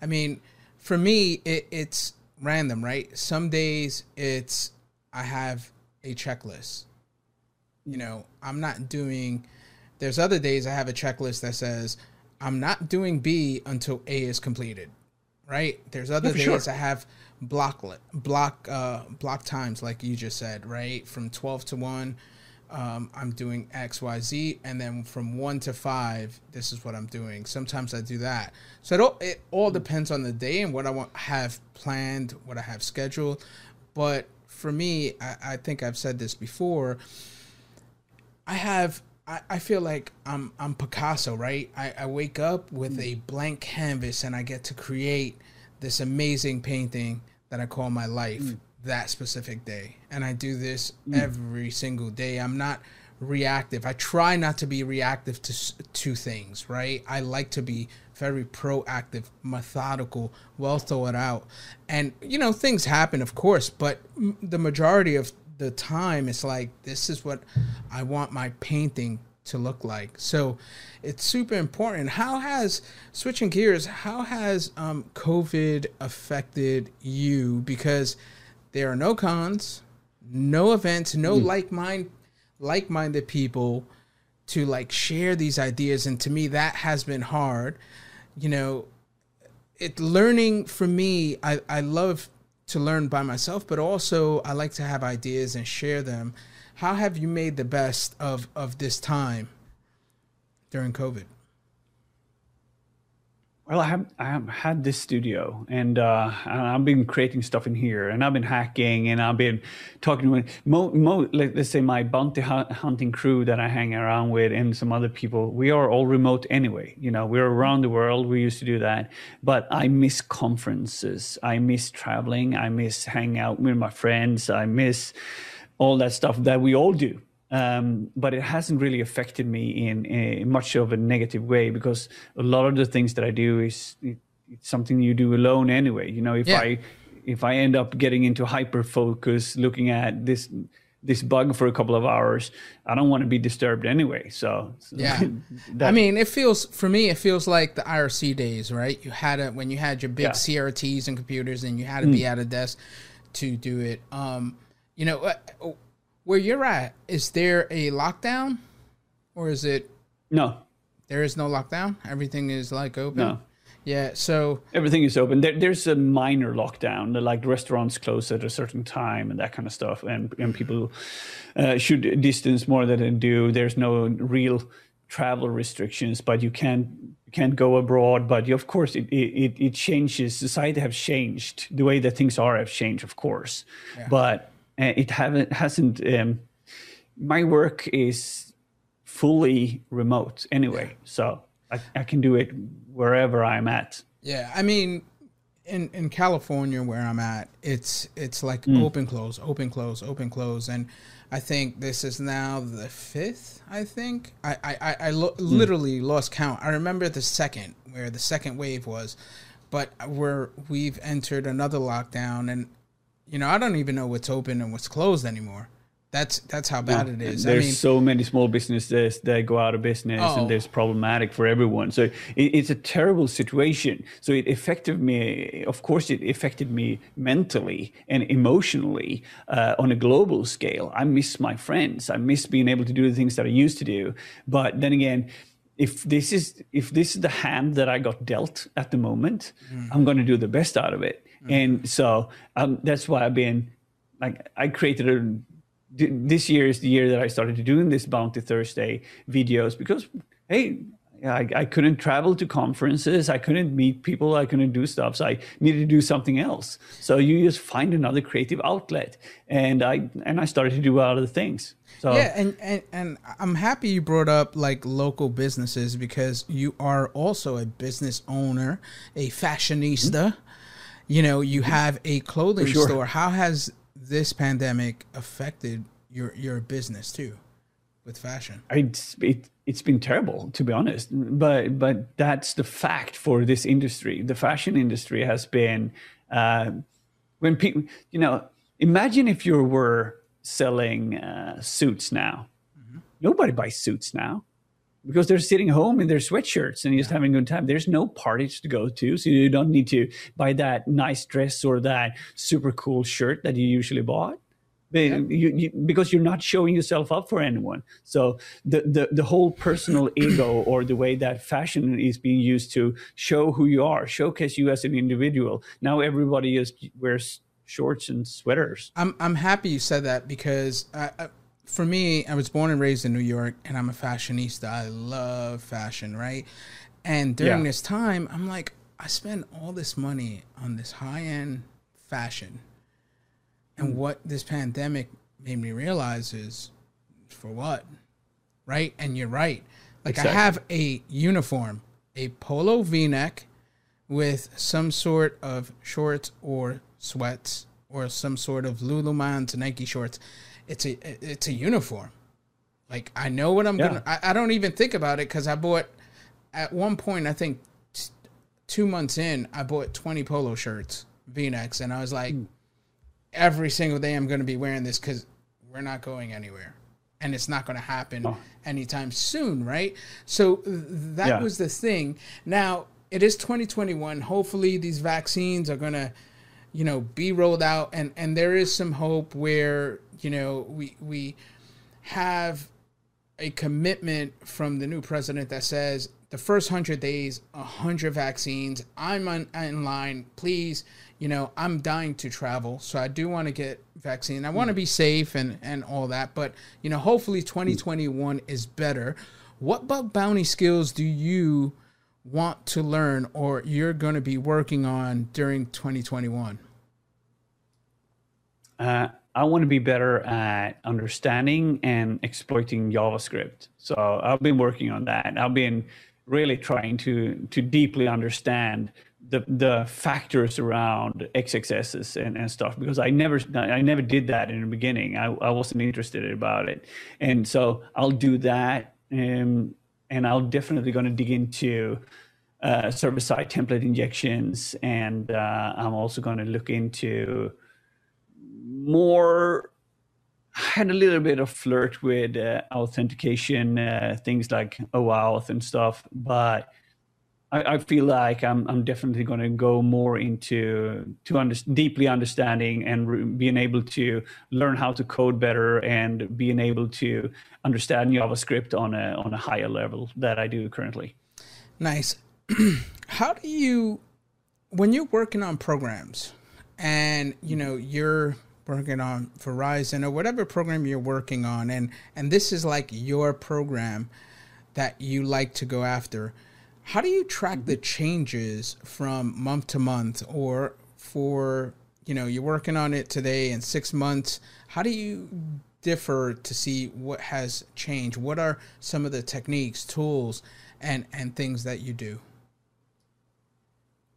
I mean, for me, it, it's random, right? Some days it's I have a checklist. You know, I'm not doing there's other days I have a checklist that says I'm not doing B until A is completed. Right? There's other yeah, days sure. I have block block uh block times like you just said, right? From twelve to one. Um, I'm doing X, Y, Z, and then from one to five, this is what I'm doing. Sometimes I do that. So it all, it all depends on the day and what I want, have planned, what I have scheduled. But for me, I, I think I've said this before. I have, I, I feel like I'm, I'm Picasso, right? I, I wake up with a blank canvas and I get to create this amazing painting that I call my life. Mm. That specific day. And I do this mm. every single day. I'm not reactive. I try not to be reactive to to things, right? I like to be very proactive, methodical, well thought out. And, you know, things happen, of course, but m- the majority of the time it's like, this is what I want my painting to look like. So it's super important. How has, switching gears, how has um, COVID affected you? Because there are no cons, no events, no mm. like mind, like-minded people to like share these ideas. And to me, that has been hard. You know, it learning for me, I, I love to learn by myself, but also I like to have ideas and share them. How have you made the best of, of this time during COVID? Well, I have I have had this studio, and uh, I've been creating stuff in here, and I've been hacking, and I've been talking with mo, mo, let's say my bounty hunting crew that I hang around with, and some other people. We are all remote anyway. You know, we're around the world. We used to do that, but I miss conferences. I miss traveling. I miss hanging out with my friends. I miss all that stuff that we all do. Um, but it hasn't really affected me in, in much of a negative way, because a lot of the things that I do is it, it's something you do alone anyway. You know, if yeah. I if I end up getting into hyper focus, looking at this this bug for a couple of hours, I don't want to be disturbed anyway. So, so yeah, that, I mean, it feels for me, it feels like the I R C days, right? You had a when you had your big yeah. C R Ts and computers, and you had to mm. be at a desk to do it. Um, you know. Uh, oh, Where you're at, is there a lockdown, or is it? No, there is no lockdown. Everything is like open. No, yeah. So everything is open. There, there's a minor lockdown, like restaurants close at a certain time and that kind of stuff, and and people uh, should distance more than they do. There's no real travel restrictions, but you can you can't go abroad. But you, of course, it it it changes. Society have changed. The way that things are have changed, of course, yeah. but. Uh, it haven't hasn't. Um, my work is fully remote anyway, yeah. so I, I can do it wherever I'm at. Yeah, I mean, in, in California where I'm at, it's it's like mm. open close, open close, open close, and I think this is now the fifth. I think I I I, I lo- mm. literally lost count. I remember the second where the second wave was, but where we've entered another lockdown and. You know, I don't even know what's open and what's closed anymore. That's that's how bad yeah. it is. There's I mean, so many small businesses that go out of business, oh. and there's problematic for everyone. So it, it's a terrible situation. So it affected me. Of course, it affected me mentally and emotionally uh, on a global scale. I miss my friends. I miss being able to do the things that I used to do. But then again, if this is if this is the hand that I got dealt at the moment, mm. I'm going to do the best out of it. Mm. And so um, that's why I've been like I created a. This year is the year that I started doing this Bounty Thursday videos because, hey, I, I couldn't travel to conferences. I couldn't meet people. I couldn't do stuff. So I needed to do something else. So you just find another creative outlet. And I and I started to do other things. So yeah, and, and, and I'm happy you brought up like local businesses because you are also a business owner, a fashionista. Mm-hmm. You know, you have a clothing sure. store. How has this pandemic affected your your business too with fashion? It's, it, it's been terrible, to be honest, but but that's the fact for this industry. The fashion industry has been uh, when people, you know, imagine if you were selling uh, suits now. Mm-hmm. Nobody buys suits now because they're sitting home in their sweatshirts and just yeah. having a good time. There's no parties to go to, so you don't need to buy that nice dress or that super cool shirt that you usually bought yeah. you, you, because you're not showing yourself up for anyone. So the, the, the whole personal ego or the way that fashion is being used to show who you are, showcase you as an individual. Now everybody just wears shorts and sweaters. I'm, I'm happy you said that because I, I for me, I was born and raised in New York, and I'm a fashionista. I love fashion, right? And during yeah. this time, I'm like, I spend all this money on this high-end fashion. And what this pandemic made me realize is, for what? Right? And you're right. Like, exactly. I have a uniform, a polo V-neck with some sort of shorts or sweats or some sort of Lululemon to Nike shorts. It's a it's a uniform. Like, I know what I'm yeah. going to... I don't even think about it because I bought... At one point, I think t- two months in, I bought twenty polo shirts, V-necks, and I was like, mm. every single day I'm going to be wearing this because we're not going anywhere. And it's not going to happen oh. anytime soon, right? So that yeah. was the thing. Now, it is twenty twenty-one. Hopefully, these vaccines are going to, you know, be rolled out. And, and there is some hope where... You know, we we have a commitment from the new president that says the first hundred days, a hundred vaccines. I'm on, in line, please. You know, I'm dying to travel, so I do want to get vaccine. I want to be safe and and all that. But you know, hopefully, twenty twenty-one is better. What bug bounty skills do you want to learn, or you're going to be working on during twenty twenty-one? Uh. I want to be better at understanding and exploiting JavaScript. So I've been working on that. I've been really trying to to deeply understand the the factors around X X Es and, and stuff because I never I never did that in the beginning. I, I wasn't interested about it. And so I'll do that. And, and I'll definitely going to dig into uh, server-side template injections. And uh, I'm also going to look into... More, I had a little bit of flirt with uh, authentication, uh, things like OAuth and stuff. But I, I feel like I'm I'm definitely going to go more into to under, deeply understanding and re- being able to learn how to code better and being able to understand JavaScript on a on a higher level that I do currently. Nice. How do you, when you're working on programs, and you know you're working on Verizon or whatever program you're working on, and, and this is like your program that you like to go after. How do you track the changes from month to month, or for, you know, you're working on it today and six months? How do you differ to see what has changed? What are some of the techniques, tools, and, and things that you do?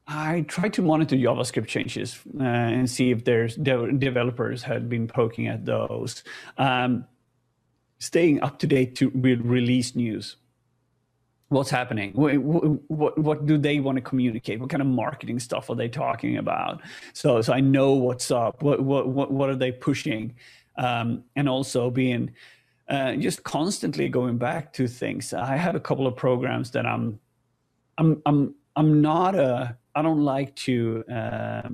I try to monitor JavaScript changes uh, and see if there's de- developers had been poking at those. Um, staying up to date to with release news. What's happening? What, what, what do they want to communicate? What kind of marketing stuff are they talking about? So so I know what's up. What what what are they pushing? um, and also being uh, just constantly going back to things. I have a couple of programs that I'm, I'm, I'm, I'm not a, I don't like to uh,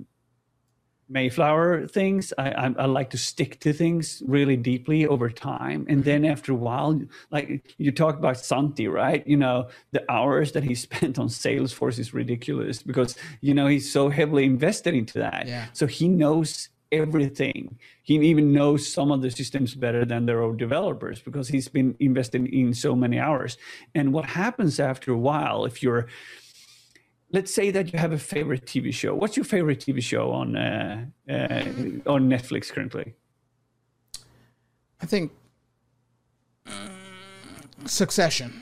Mayflower things. I, I, I like to stick to things really deeply over time. And then after a while, like you talked about Santi, right? You know, the hours that he spent on Salesforce is ridiculous because, you know, he's so heavily invested into that. Yeah. So he knows everything. He even knows some of the systems better than their own developers because he's been invested in so many hours. And what happens after a while, if you're, let's say that you have a favorite T V show. What's your favorite T V show on uh, uh, on Netflix currently? I think Succession.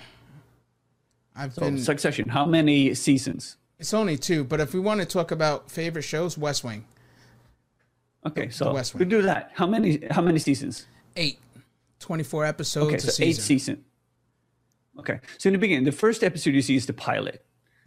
I've so been Succession. How many seasons? It's only two. But if we want to talk about favorite shows, West Wing. Okay, the, so the West Wing. We do that. How many? How many seasons? Eight. Twenty-four episodes. Okay, so a season. eight season. Okay, so in the beginning, the first episode you see is the pilot.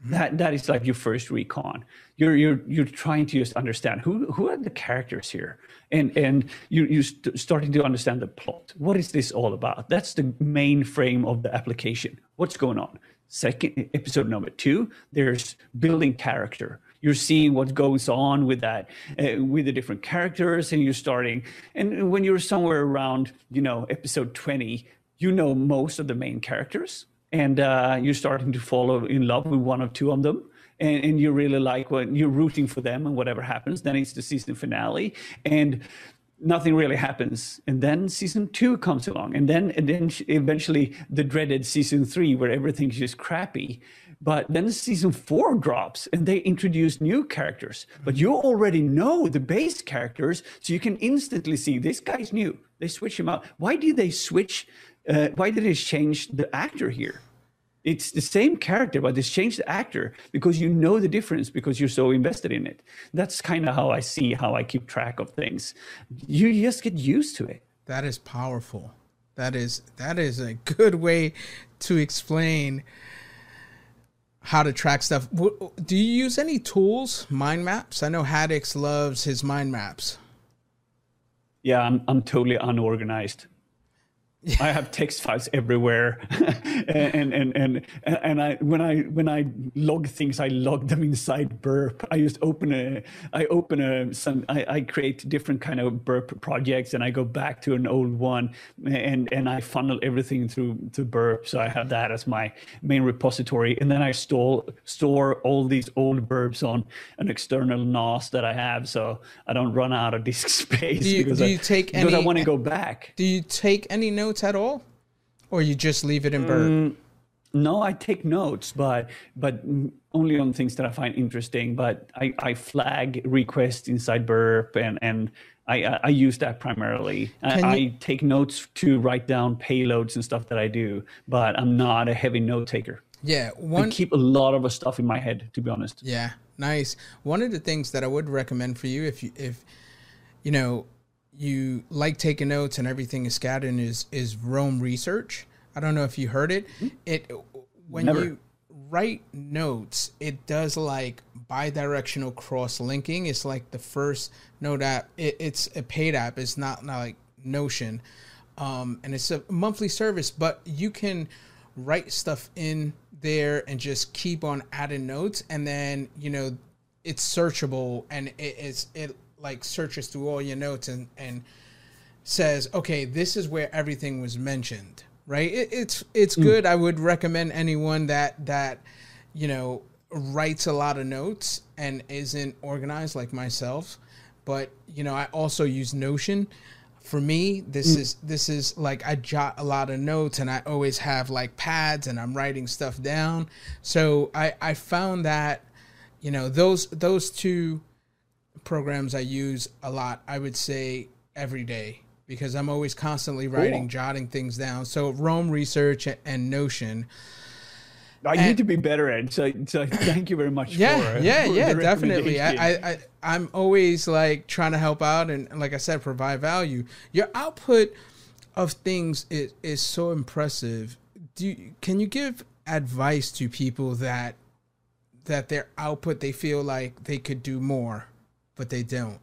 That that is like your first recon. You're you're you're trying to just understand who who are the characters here, and and you you st starting to understand the plot. What is this all about? That's the main frame of the application. What's going on? Second episode number two. There's building character. You're seeing what goes on with that, uh, with the different characters, and you're starting. And when you're somewhere around, you know, episode twenty, you know most of the main characters. And uh, you're starting to fall in love with one or two of them. And, and you really like when you're rooting for them and whatever happens. Then it's the season finale and nothing really happens. And then season two comes along. And then, and then eventually the dreaded season three where everything's just crappy. But then season four drops and they introduce new characters. But you already know the base characters. So you can instantly see this guy's new. They switch him out. Why did they switch? Uh, why did they change the actor here? It's the same character, but they changed the actor because you know the difference because you're so invested in it. That's kind of how I see how I keep track of things. You just get used to it. That is powerful. That is that is a good way to explain how to track stuff. Do you use any tools, mind maps? I know Haddix loves his mind maps. Yeah, I'm I'm totally unorganized. I have text files everywhere, and and and and I when I when I log things, I log them inside Burp. I just open a I open a some I, I create different kind of Burp projects, and I go back to an old one, and and I funnel everything through to Burp. So I have that as my main repository, and then I store store all these old Burps on an external N A S that I have, so I don't run out of disk space. Do you, because do you I, take because any, I want to go back. Do you take any notes at all, or you just leave it in Burp? Um, no, I take notes, but but only on things that I find interesting. But I, I flag requests inside Burp, and and I I use that primarily. I, you, I take notes to write down payloads and stuff that I do, but I'm not a heavy note taker. Yeah, one, I keep a lot of stuff in my head, to be honest. Yeah, nice. One of the things that I would recommend for you, if you if you know. you like taking notes and everything is scattered is, is Roam Research. I don't know if you heard it. It when Never. you write notes, it does like bi-directional cross-linking. It's like the first note app. It, it's a paid app. It's not, not like Notion. Um, and it's a monthly service, but you can write stuff in there and just keep on adding notes. And then, you know, it's searchable and it, it's, it, like searches through all your notes and, and says, okay, this is where everything was mentioned, right? It, it's, it's good. Mm. I would recommend anyone that, that, you know, writes a lot of notes and isn't organized like myself, but you know, I also use Notion. For me, this mm. is, this is like, I jot a lot of notes and I always have like pads and I'm writing stuff down. So I, I found that, you know, those, those two programs I use a lot, I would say every day, because I'm always constantly writing, cool. jotting things down. So Roam Research and Notion. I and, need to be better at it. So, so thank you very much. Yeah, for, yeah, for yeah, definitely. I, I, I, I'm always like trying to help out. And, and like I said, provide value. Your output of things is, is so impressive. Do you, can you give advice to people that, that their output, they feel like they could do more, but they don't?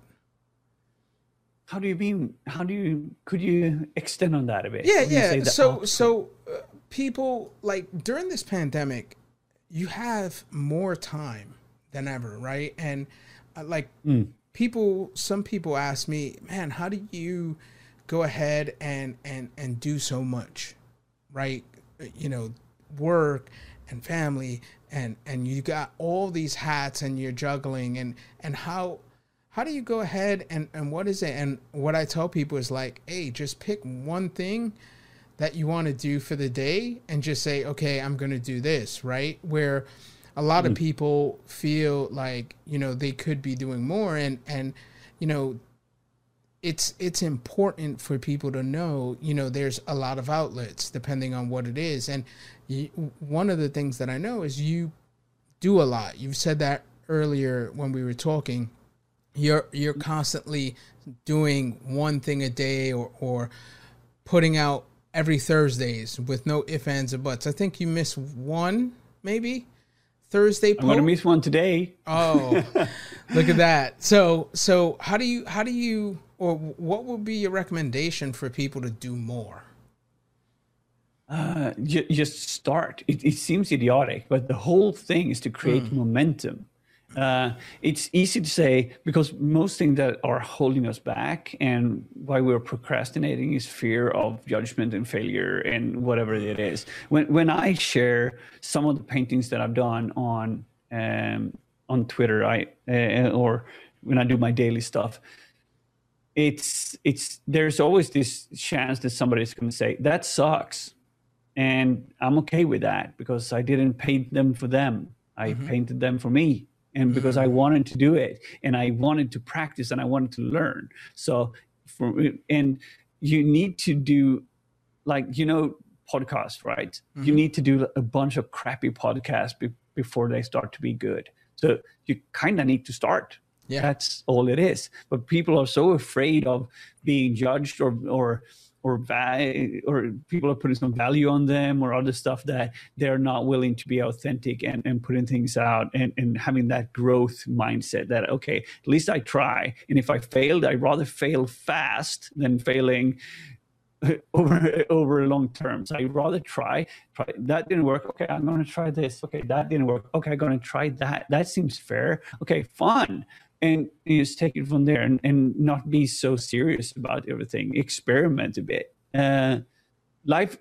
How do you mean? How do you, could you extend on that a bit? Yeah, yeah. So, so uh, people, like during this pandemic, you have more time than ever, right? And uh, like mm. people, some people ask me, man, how do you go ahead and, and, and do so much, right? You know, work and family and, and you got all these hats and you're juggling and, and how, how do you go ahead and, and what is it? And what I tell people is like, hey, just pick one thing that you want to do for the day and just say, okay, I'm going to do this, right? Where a lot mm. of people feel like, you know, they could be doing more and, and, you know, it's, it's important for people to know, you know, there's a lot of outlets depending on what it is. And you, one of the things that I know is you do a lot. You've said that earlier when we were talking. You're you're constantly doing one thing a day or, or putting out every Thursdays with no ifs, ands, or buts. I think you miss one, maybe, Thursday post. I'm going to miss one today. Oh, look at that. So so how do you, how do you, or what would be your recommendation for people to do more? Uh, j- just start. It, it seems idiotic, but the whole thing is to create mm. momentum. Uh, it's easy to say because most things that are holding us back and why we're procrastinating is fear of judgment and failure and whatever it is. When when I share some of the paintings that I've done on um, on Twitter, I uh, or when I do my daily stuff, it's it's there's always this chance that somebody's going to say that sucks, and I'm okay with that because I didn't paint them for them. I mm-hmm. painted them for me. And because I wanted to do it and I wanted to practice and I wanted to learn. So, for, and you need to do like, you know, podcasts, right? Mm-hmm. You need to do a bunch of crappy podcasts be- before they start to be good. So you kind of need to start. Yeah. That's all it is. But people are so afraid of being judged or, or, or va- or people are putting some value on them or other stuff that they're not willing to be authentic and, and putting things out and, and having that growth mindset that, okay, at least I try. And if I failed, I'd rather fail fast than failing over over long term. So I'd rather try, try. That didn't work. Okay, I'm going to try this. Okay, that didn't work. Okay, I'm going to try that. That seems fair. Okay, fun. And you just take it from there and, and not be so serious about everything. Experiment a bit. Uh, life,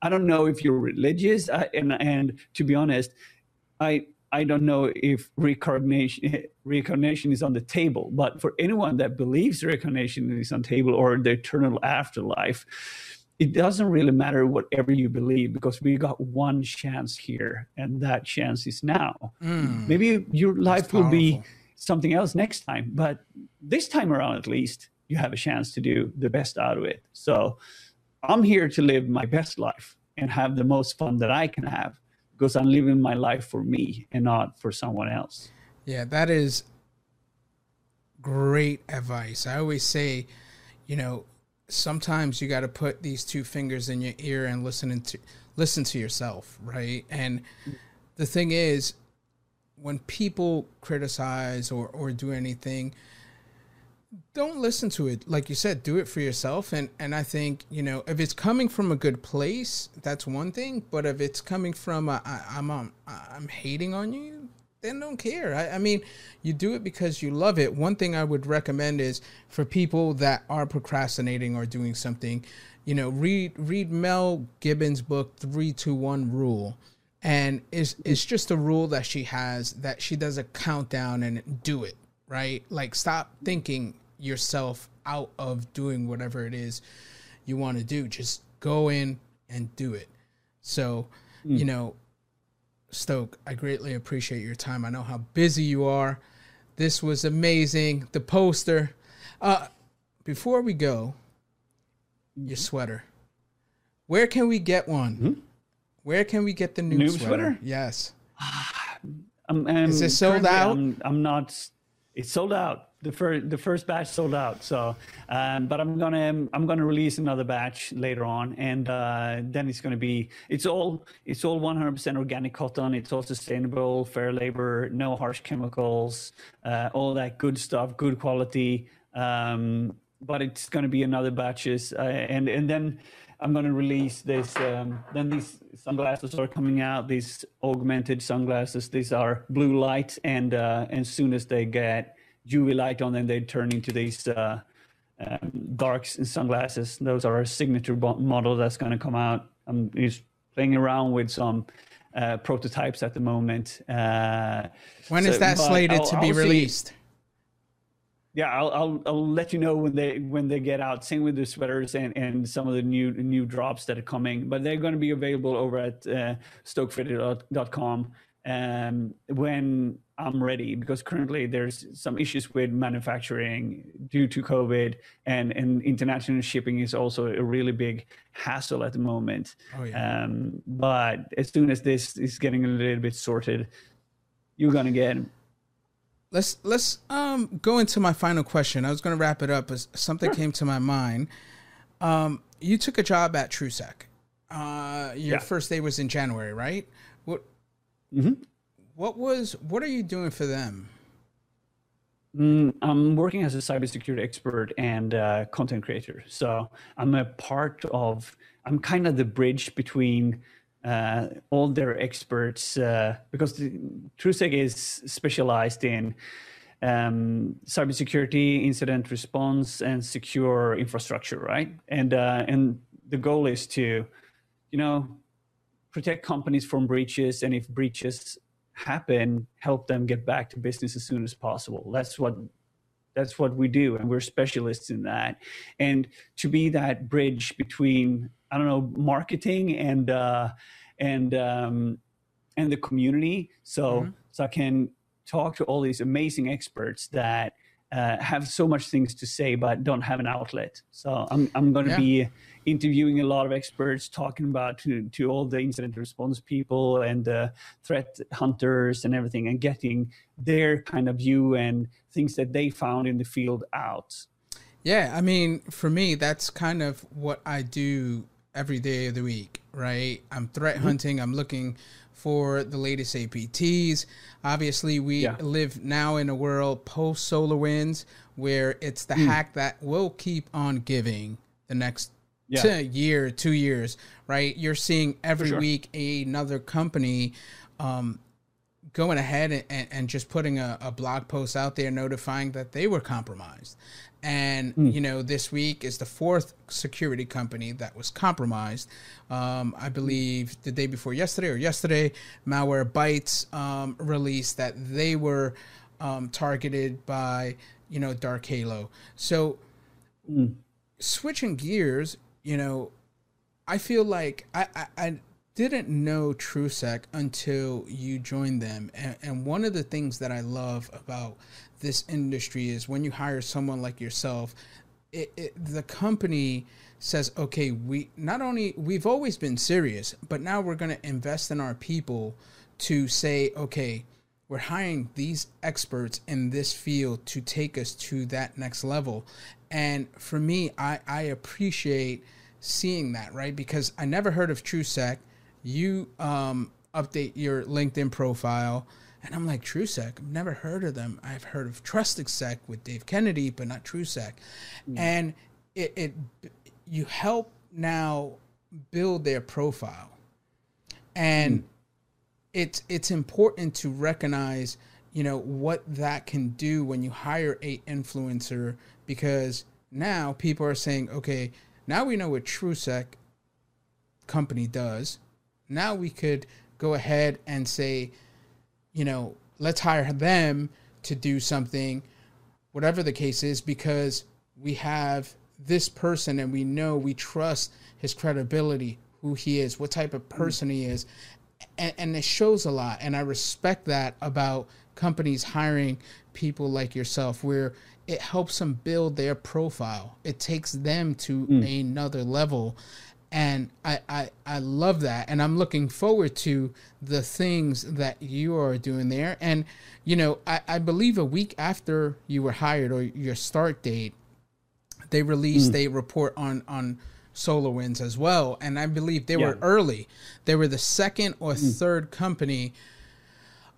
I don't know if you're religious. I, and and to be honest, I I don't know if reincarnation, reincarnation is on the table. But for anyone that believes reincarnation is on the table or the eternal afterlife, it doesn't really matter whatever you believe because we got one chance here. And that chance is now. Mm, Maybe your life will be something else next time, but this time around, at least you have a chance to do the best out of it. So I'm here to live my best life and have the most fun that I can have because I'm living my life for me and not for someone else. Yeah, that is great advice. I always say, you know, sometimes you got to put these two fingers in your ear and listen to, listen to yourself. Right. And the thing is, when people criticize or, or do anything, don't listen to it. Like you said, do it for yourself. And, and I think, you know, if it's coming from a good place, that's one thing. But if it's coming from a, I, I'm um, I'm hating on you, then don't care. I, I mean, you do it because you love it. One thing I would recommend is for people that are procrastinating or doing something, you know, read read Mel Gibbons' book, three two one Rule. And it's, it's just a rule that she has that she does a countdown and do it, right? Like stop thinking yourself out of doing whatever it is you want to do. Just go in and do it. So, mm. you know, Stoke, I greatly appreciate your time. I know how busy you are. This was amazing. The poster. Uh, before we go, your sweater. Where can we get one? Mm-hmm. Where can we get the new, new sweater? sweater? Yes. Um, um, Is it sold out? I'm, I'm not. It's sold out. The first the first batch sold out. So, um, but I'm gonna I'm gonna release another batch later on, and uh, then it's gonna be it's all it's all one hundred percent organic cotton. It's all sustainable, fair labor, no harsh chemicals, uh, all that good stuff, good quality. Um, but it's going to be another batches. Uh, and, and then I'm going to release this. Um, then these sunglasses are coming out, these augmented sunglasses. These are blue light, and uh, as soon as they get U V light on them, they turn into these uh, um, dark sunglasses. Those are our signature model that's going to come out. I'm just playing around with some uh, prototypes at the moment. Uh, when so, is that slated I'll, to be I'll released? See. Yeah, I'll, I'll I'll let you know when they when they get out. Same with the sweaters and, and some of the new new drops that are coming. But they're going to be available over at uh, stoke frederick dot com um, when I'm ready. Because currently there's some issues with manufacturing due to COVID, and, and international shipping is also a really big hassle at the moment. Oh, yeah. Um, but as soon as this is getting a little bit sorted, you're going to get... Let's let's um, go into my final question. I was going to wrap it up, but something sure. came to my mind. Um, you took a job at TrueSec. Uh, your yeah. first day was in January, right? What? Mm-hmm. What was? What are you doing for them? Mm, I'm working as a cybersecurity expert and uh, content creator. So I'm a part of. I'm kind of the bridge between. Uh, all their experts, uh, because the, TrueSec is specialized in um, cybersecurity, incident response, and secure infrastructure, right? And uh, and the goal is to, you know, protect companies from breaches, and if breaches happen, help them get back to business as soon as possible. That's what that's what we do, and we're specialists in that. And to be that bridge between I don't know, marketing and uh, and um, and the community. So mm-hmm. so I can talk to all these amazing experts that uh, have so much things to say but don't have an outlet. So I'm I'm going to yeah. be interviewing a lot of experts, talking about to, to all the incident response people and uh, threat hunters and everything, and getting their kind of view and things that they found in the field out. Yeah, I mean, for me, that's kind of what I do every day of the week, right? I'm threat hunting. I'm looking for the latest A P Ts. Obviously, we yeah. live now in a world post SolarWinds where it's the mm. hack that will keep on giving the next yeah. two, year, two years, right? You're seeing every sure. week another company um, going ahead and, and, and just putting a, a blog post out there notifying that they were compromised. And, mm. you know, this week is the fourth security company that was compromised. Um, I believe the day before yesterday or yesterday, Malwarebytes um, released that they were um, targeted by, you know, Dark Halo. So mm. switching gears, you know, I feel like I, I, I didn't know TrueSec until you joined them. And, and one of the things that I love about this industry is when you hire someone like yourself, it, it, the company says, okay, we not only we've always been serious, but now we're going to invest in our people to say, okay, we're hiring these experts in this field to take us to that next level. And for me, I, I appreciate seeing that, right? Because I never heard of TrueSec. You um, update your LinkedIn profile. And I'm like, TrueSec, I've never heard of them. I've heard of TrustedSec with Dave Kennedy, but not TrueSec. Mm. And it, it, you help now build their profile. And mm. it's, it's important to recognize, you know, what that can do when you hire a influencer, because now people are saying, okay, now we know what TrueSec company does. Now we could go ahead and say, you know, let's hire them to do something, whatever the case is, because we have this person and we know we trust his credibility, who he is, what type of person he is. And, and it shows a lot. And I respect that about companies hiring people like yourself, where it helps them build their profile. It takes them to mm. another level. And I, I, I love that. And I'm looking forward to the things that you are doing there. And, you know, I, I believe a week after you were hired or your start date, they released mm. a report on, on SolarWinds as well. And I believe they yeah. were early. They were the second or mm. third company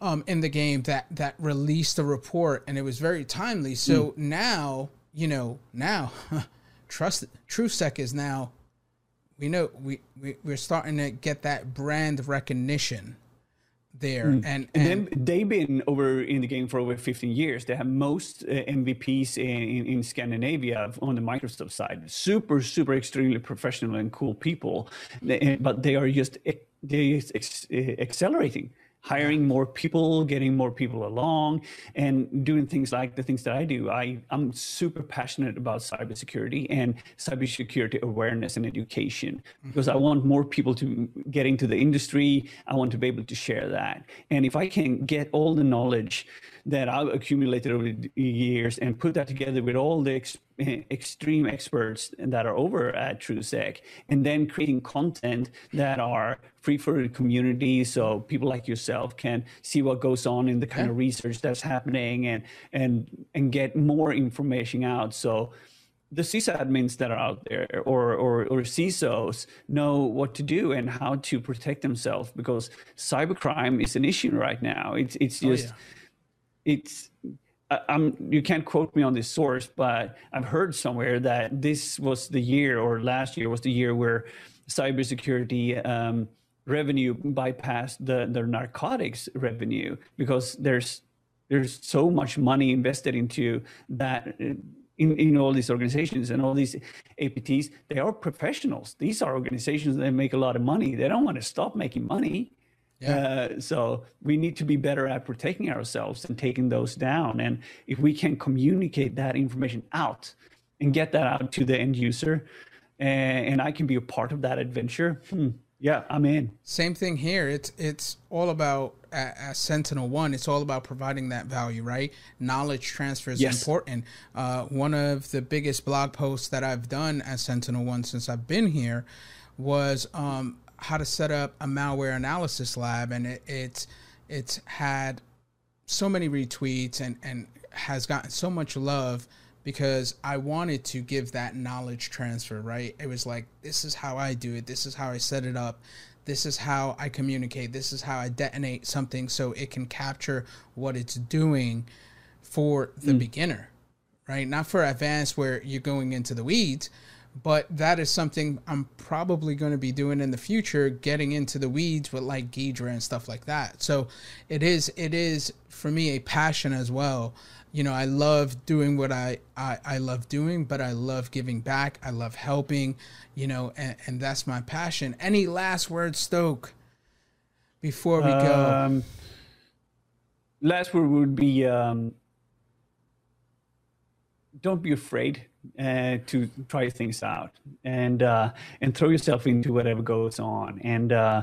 um, in the game that, that released a report. And it was very timely. So mm. now... you know, now trust TrueSec is now, we know we, we we're starting to get that brand recognition there. Mm. And, and, and then they've been over in the game for over fifteen years. They have most uh, M V Ps in, in, in Scandinavia on the Microsoft side. Super, super, extremely professional and cool people. They, but they are just they ex accelerating, hiring more people, getting more people along, and doing things like the things that I do. I, I'm super passionate about cybersecurity and cybersecurity awareness and education, because I want more people to get into the industry. I want to be able to share that. And if I can get all the knowledge that I've accumulated over the years and put that together with all the experience, extreme experts that are over at TrueSec, and then creating content that are free for the community, so people like yourself can see what goes on in the kind yeah. of research that's happening, and and and get more information out. So the sysadmins that are out there, or, or, or C I S Os, know what to do and how to protect themselves, because cybercrime is an issue right now. It's, it's just, oh, yeah. it's, I'm, you can't quote me on this source, but I've heard somewhere that this was the year, or last year was the year, where cybersecurity um, revenue bypassed the, the narcotics revenue, because there's there's so much money invested into that in, in all these organizations and all these A P Ts. They are professionals. These are organizations that make a lot of money. They don't want to stop making money. Yeah. Uh, so we need to be better at protecting ourselves and taking those down. And if we can communicate that information out and get that out to the end user, and, and I can be a part of that adventure, hmm, yeah, I'm in. Same thing here. It's it's all about, as Sentinel One, it's all about providing that value, right? Knowledge transfer is yes. important. Uh, one of the biggest blog posts that I've done at Sentinel One since I've been here was um, how to set up a malware analysis lab, and it, it's it's had so many retweets and and has gotten so much love, because I wanted to give that knowledge transfer, right? It was like, this is how I do it, this is how I set it up, this is how I communicate, this is how I detonate something, so it can capture what it's doing for the mm. beginner, right? Not for advanced where you're going into the weeds. But that is something I'm probably going to be doing in the future, getting into the weeds with like Ghidra and stuff like that. So it is, it is for me a passion as well. You know, I love doing what I, I, I love doing, but I love giving back. I love helping, you know, and, and that's my passion. Any last words, Stoke, before we go? Um, last word would be, um, don't be afraid uh, to try things out, and uh, and throw yourself into whatever goes on, and uh,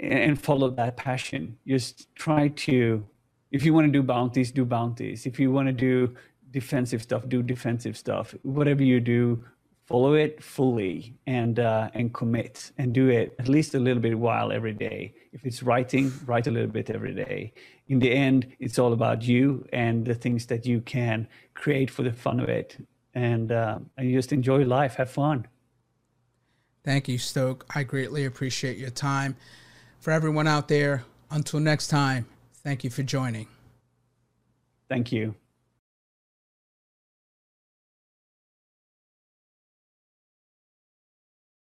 and follow that passion. Just try to, if you want to do bounties, do bounties. If you want to do defensive stuff, do defensive stuff. Whatever you do, follow it fully, and uh, and commit, and do it at least a little bit while every day. If it's writing, write a little bit every day. In the end, it's all about you and the things that you can create for the fun of it. And, uh, and you just enjoy life, have fun. Thank you, Stoke. I greatly appreciate your time. For everyone out there, until next time, thank you for joining. Thank you.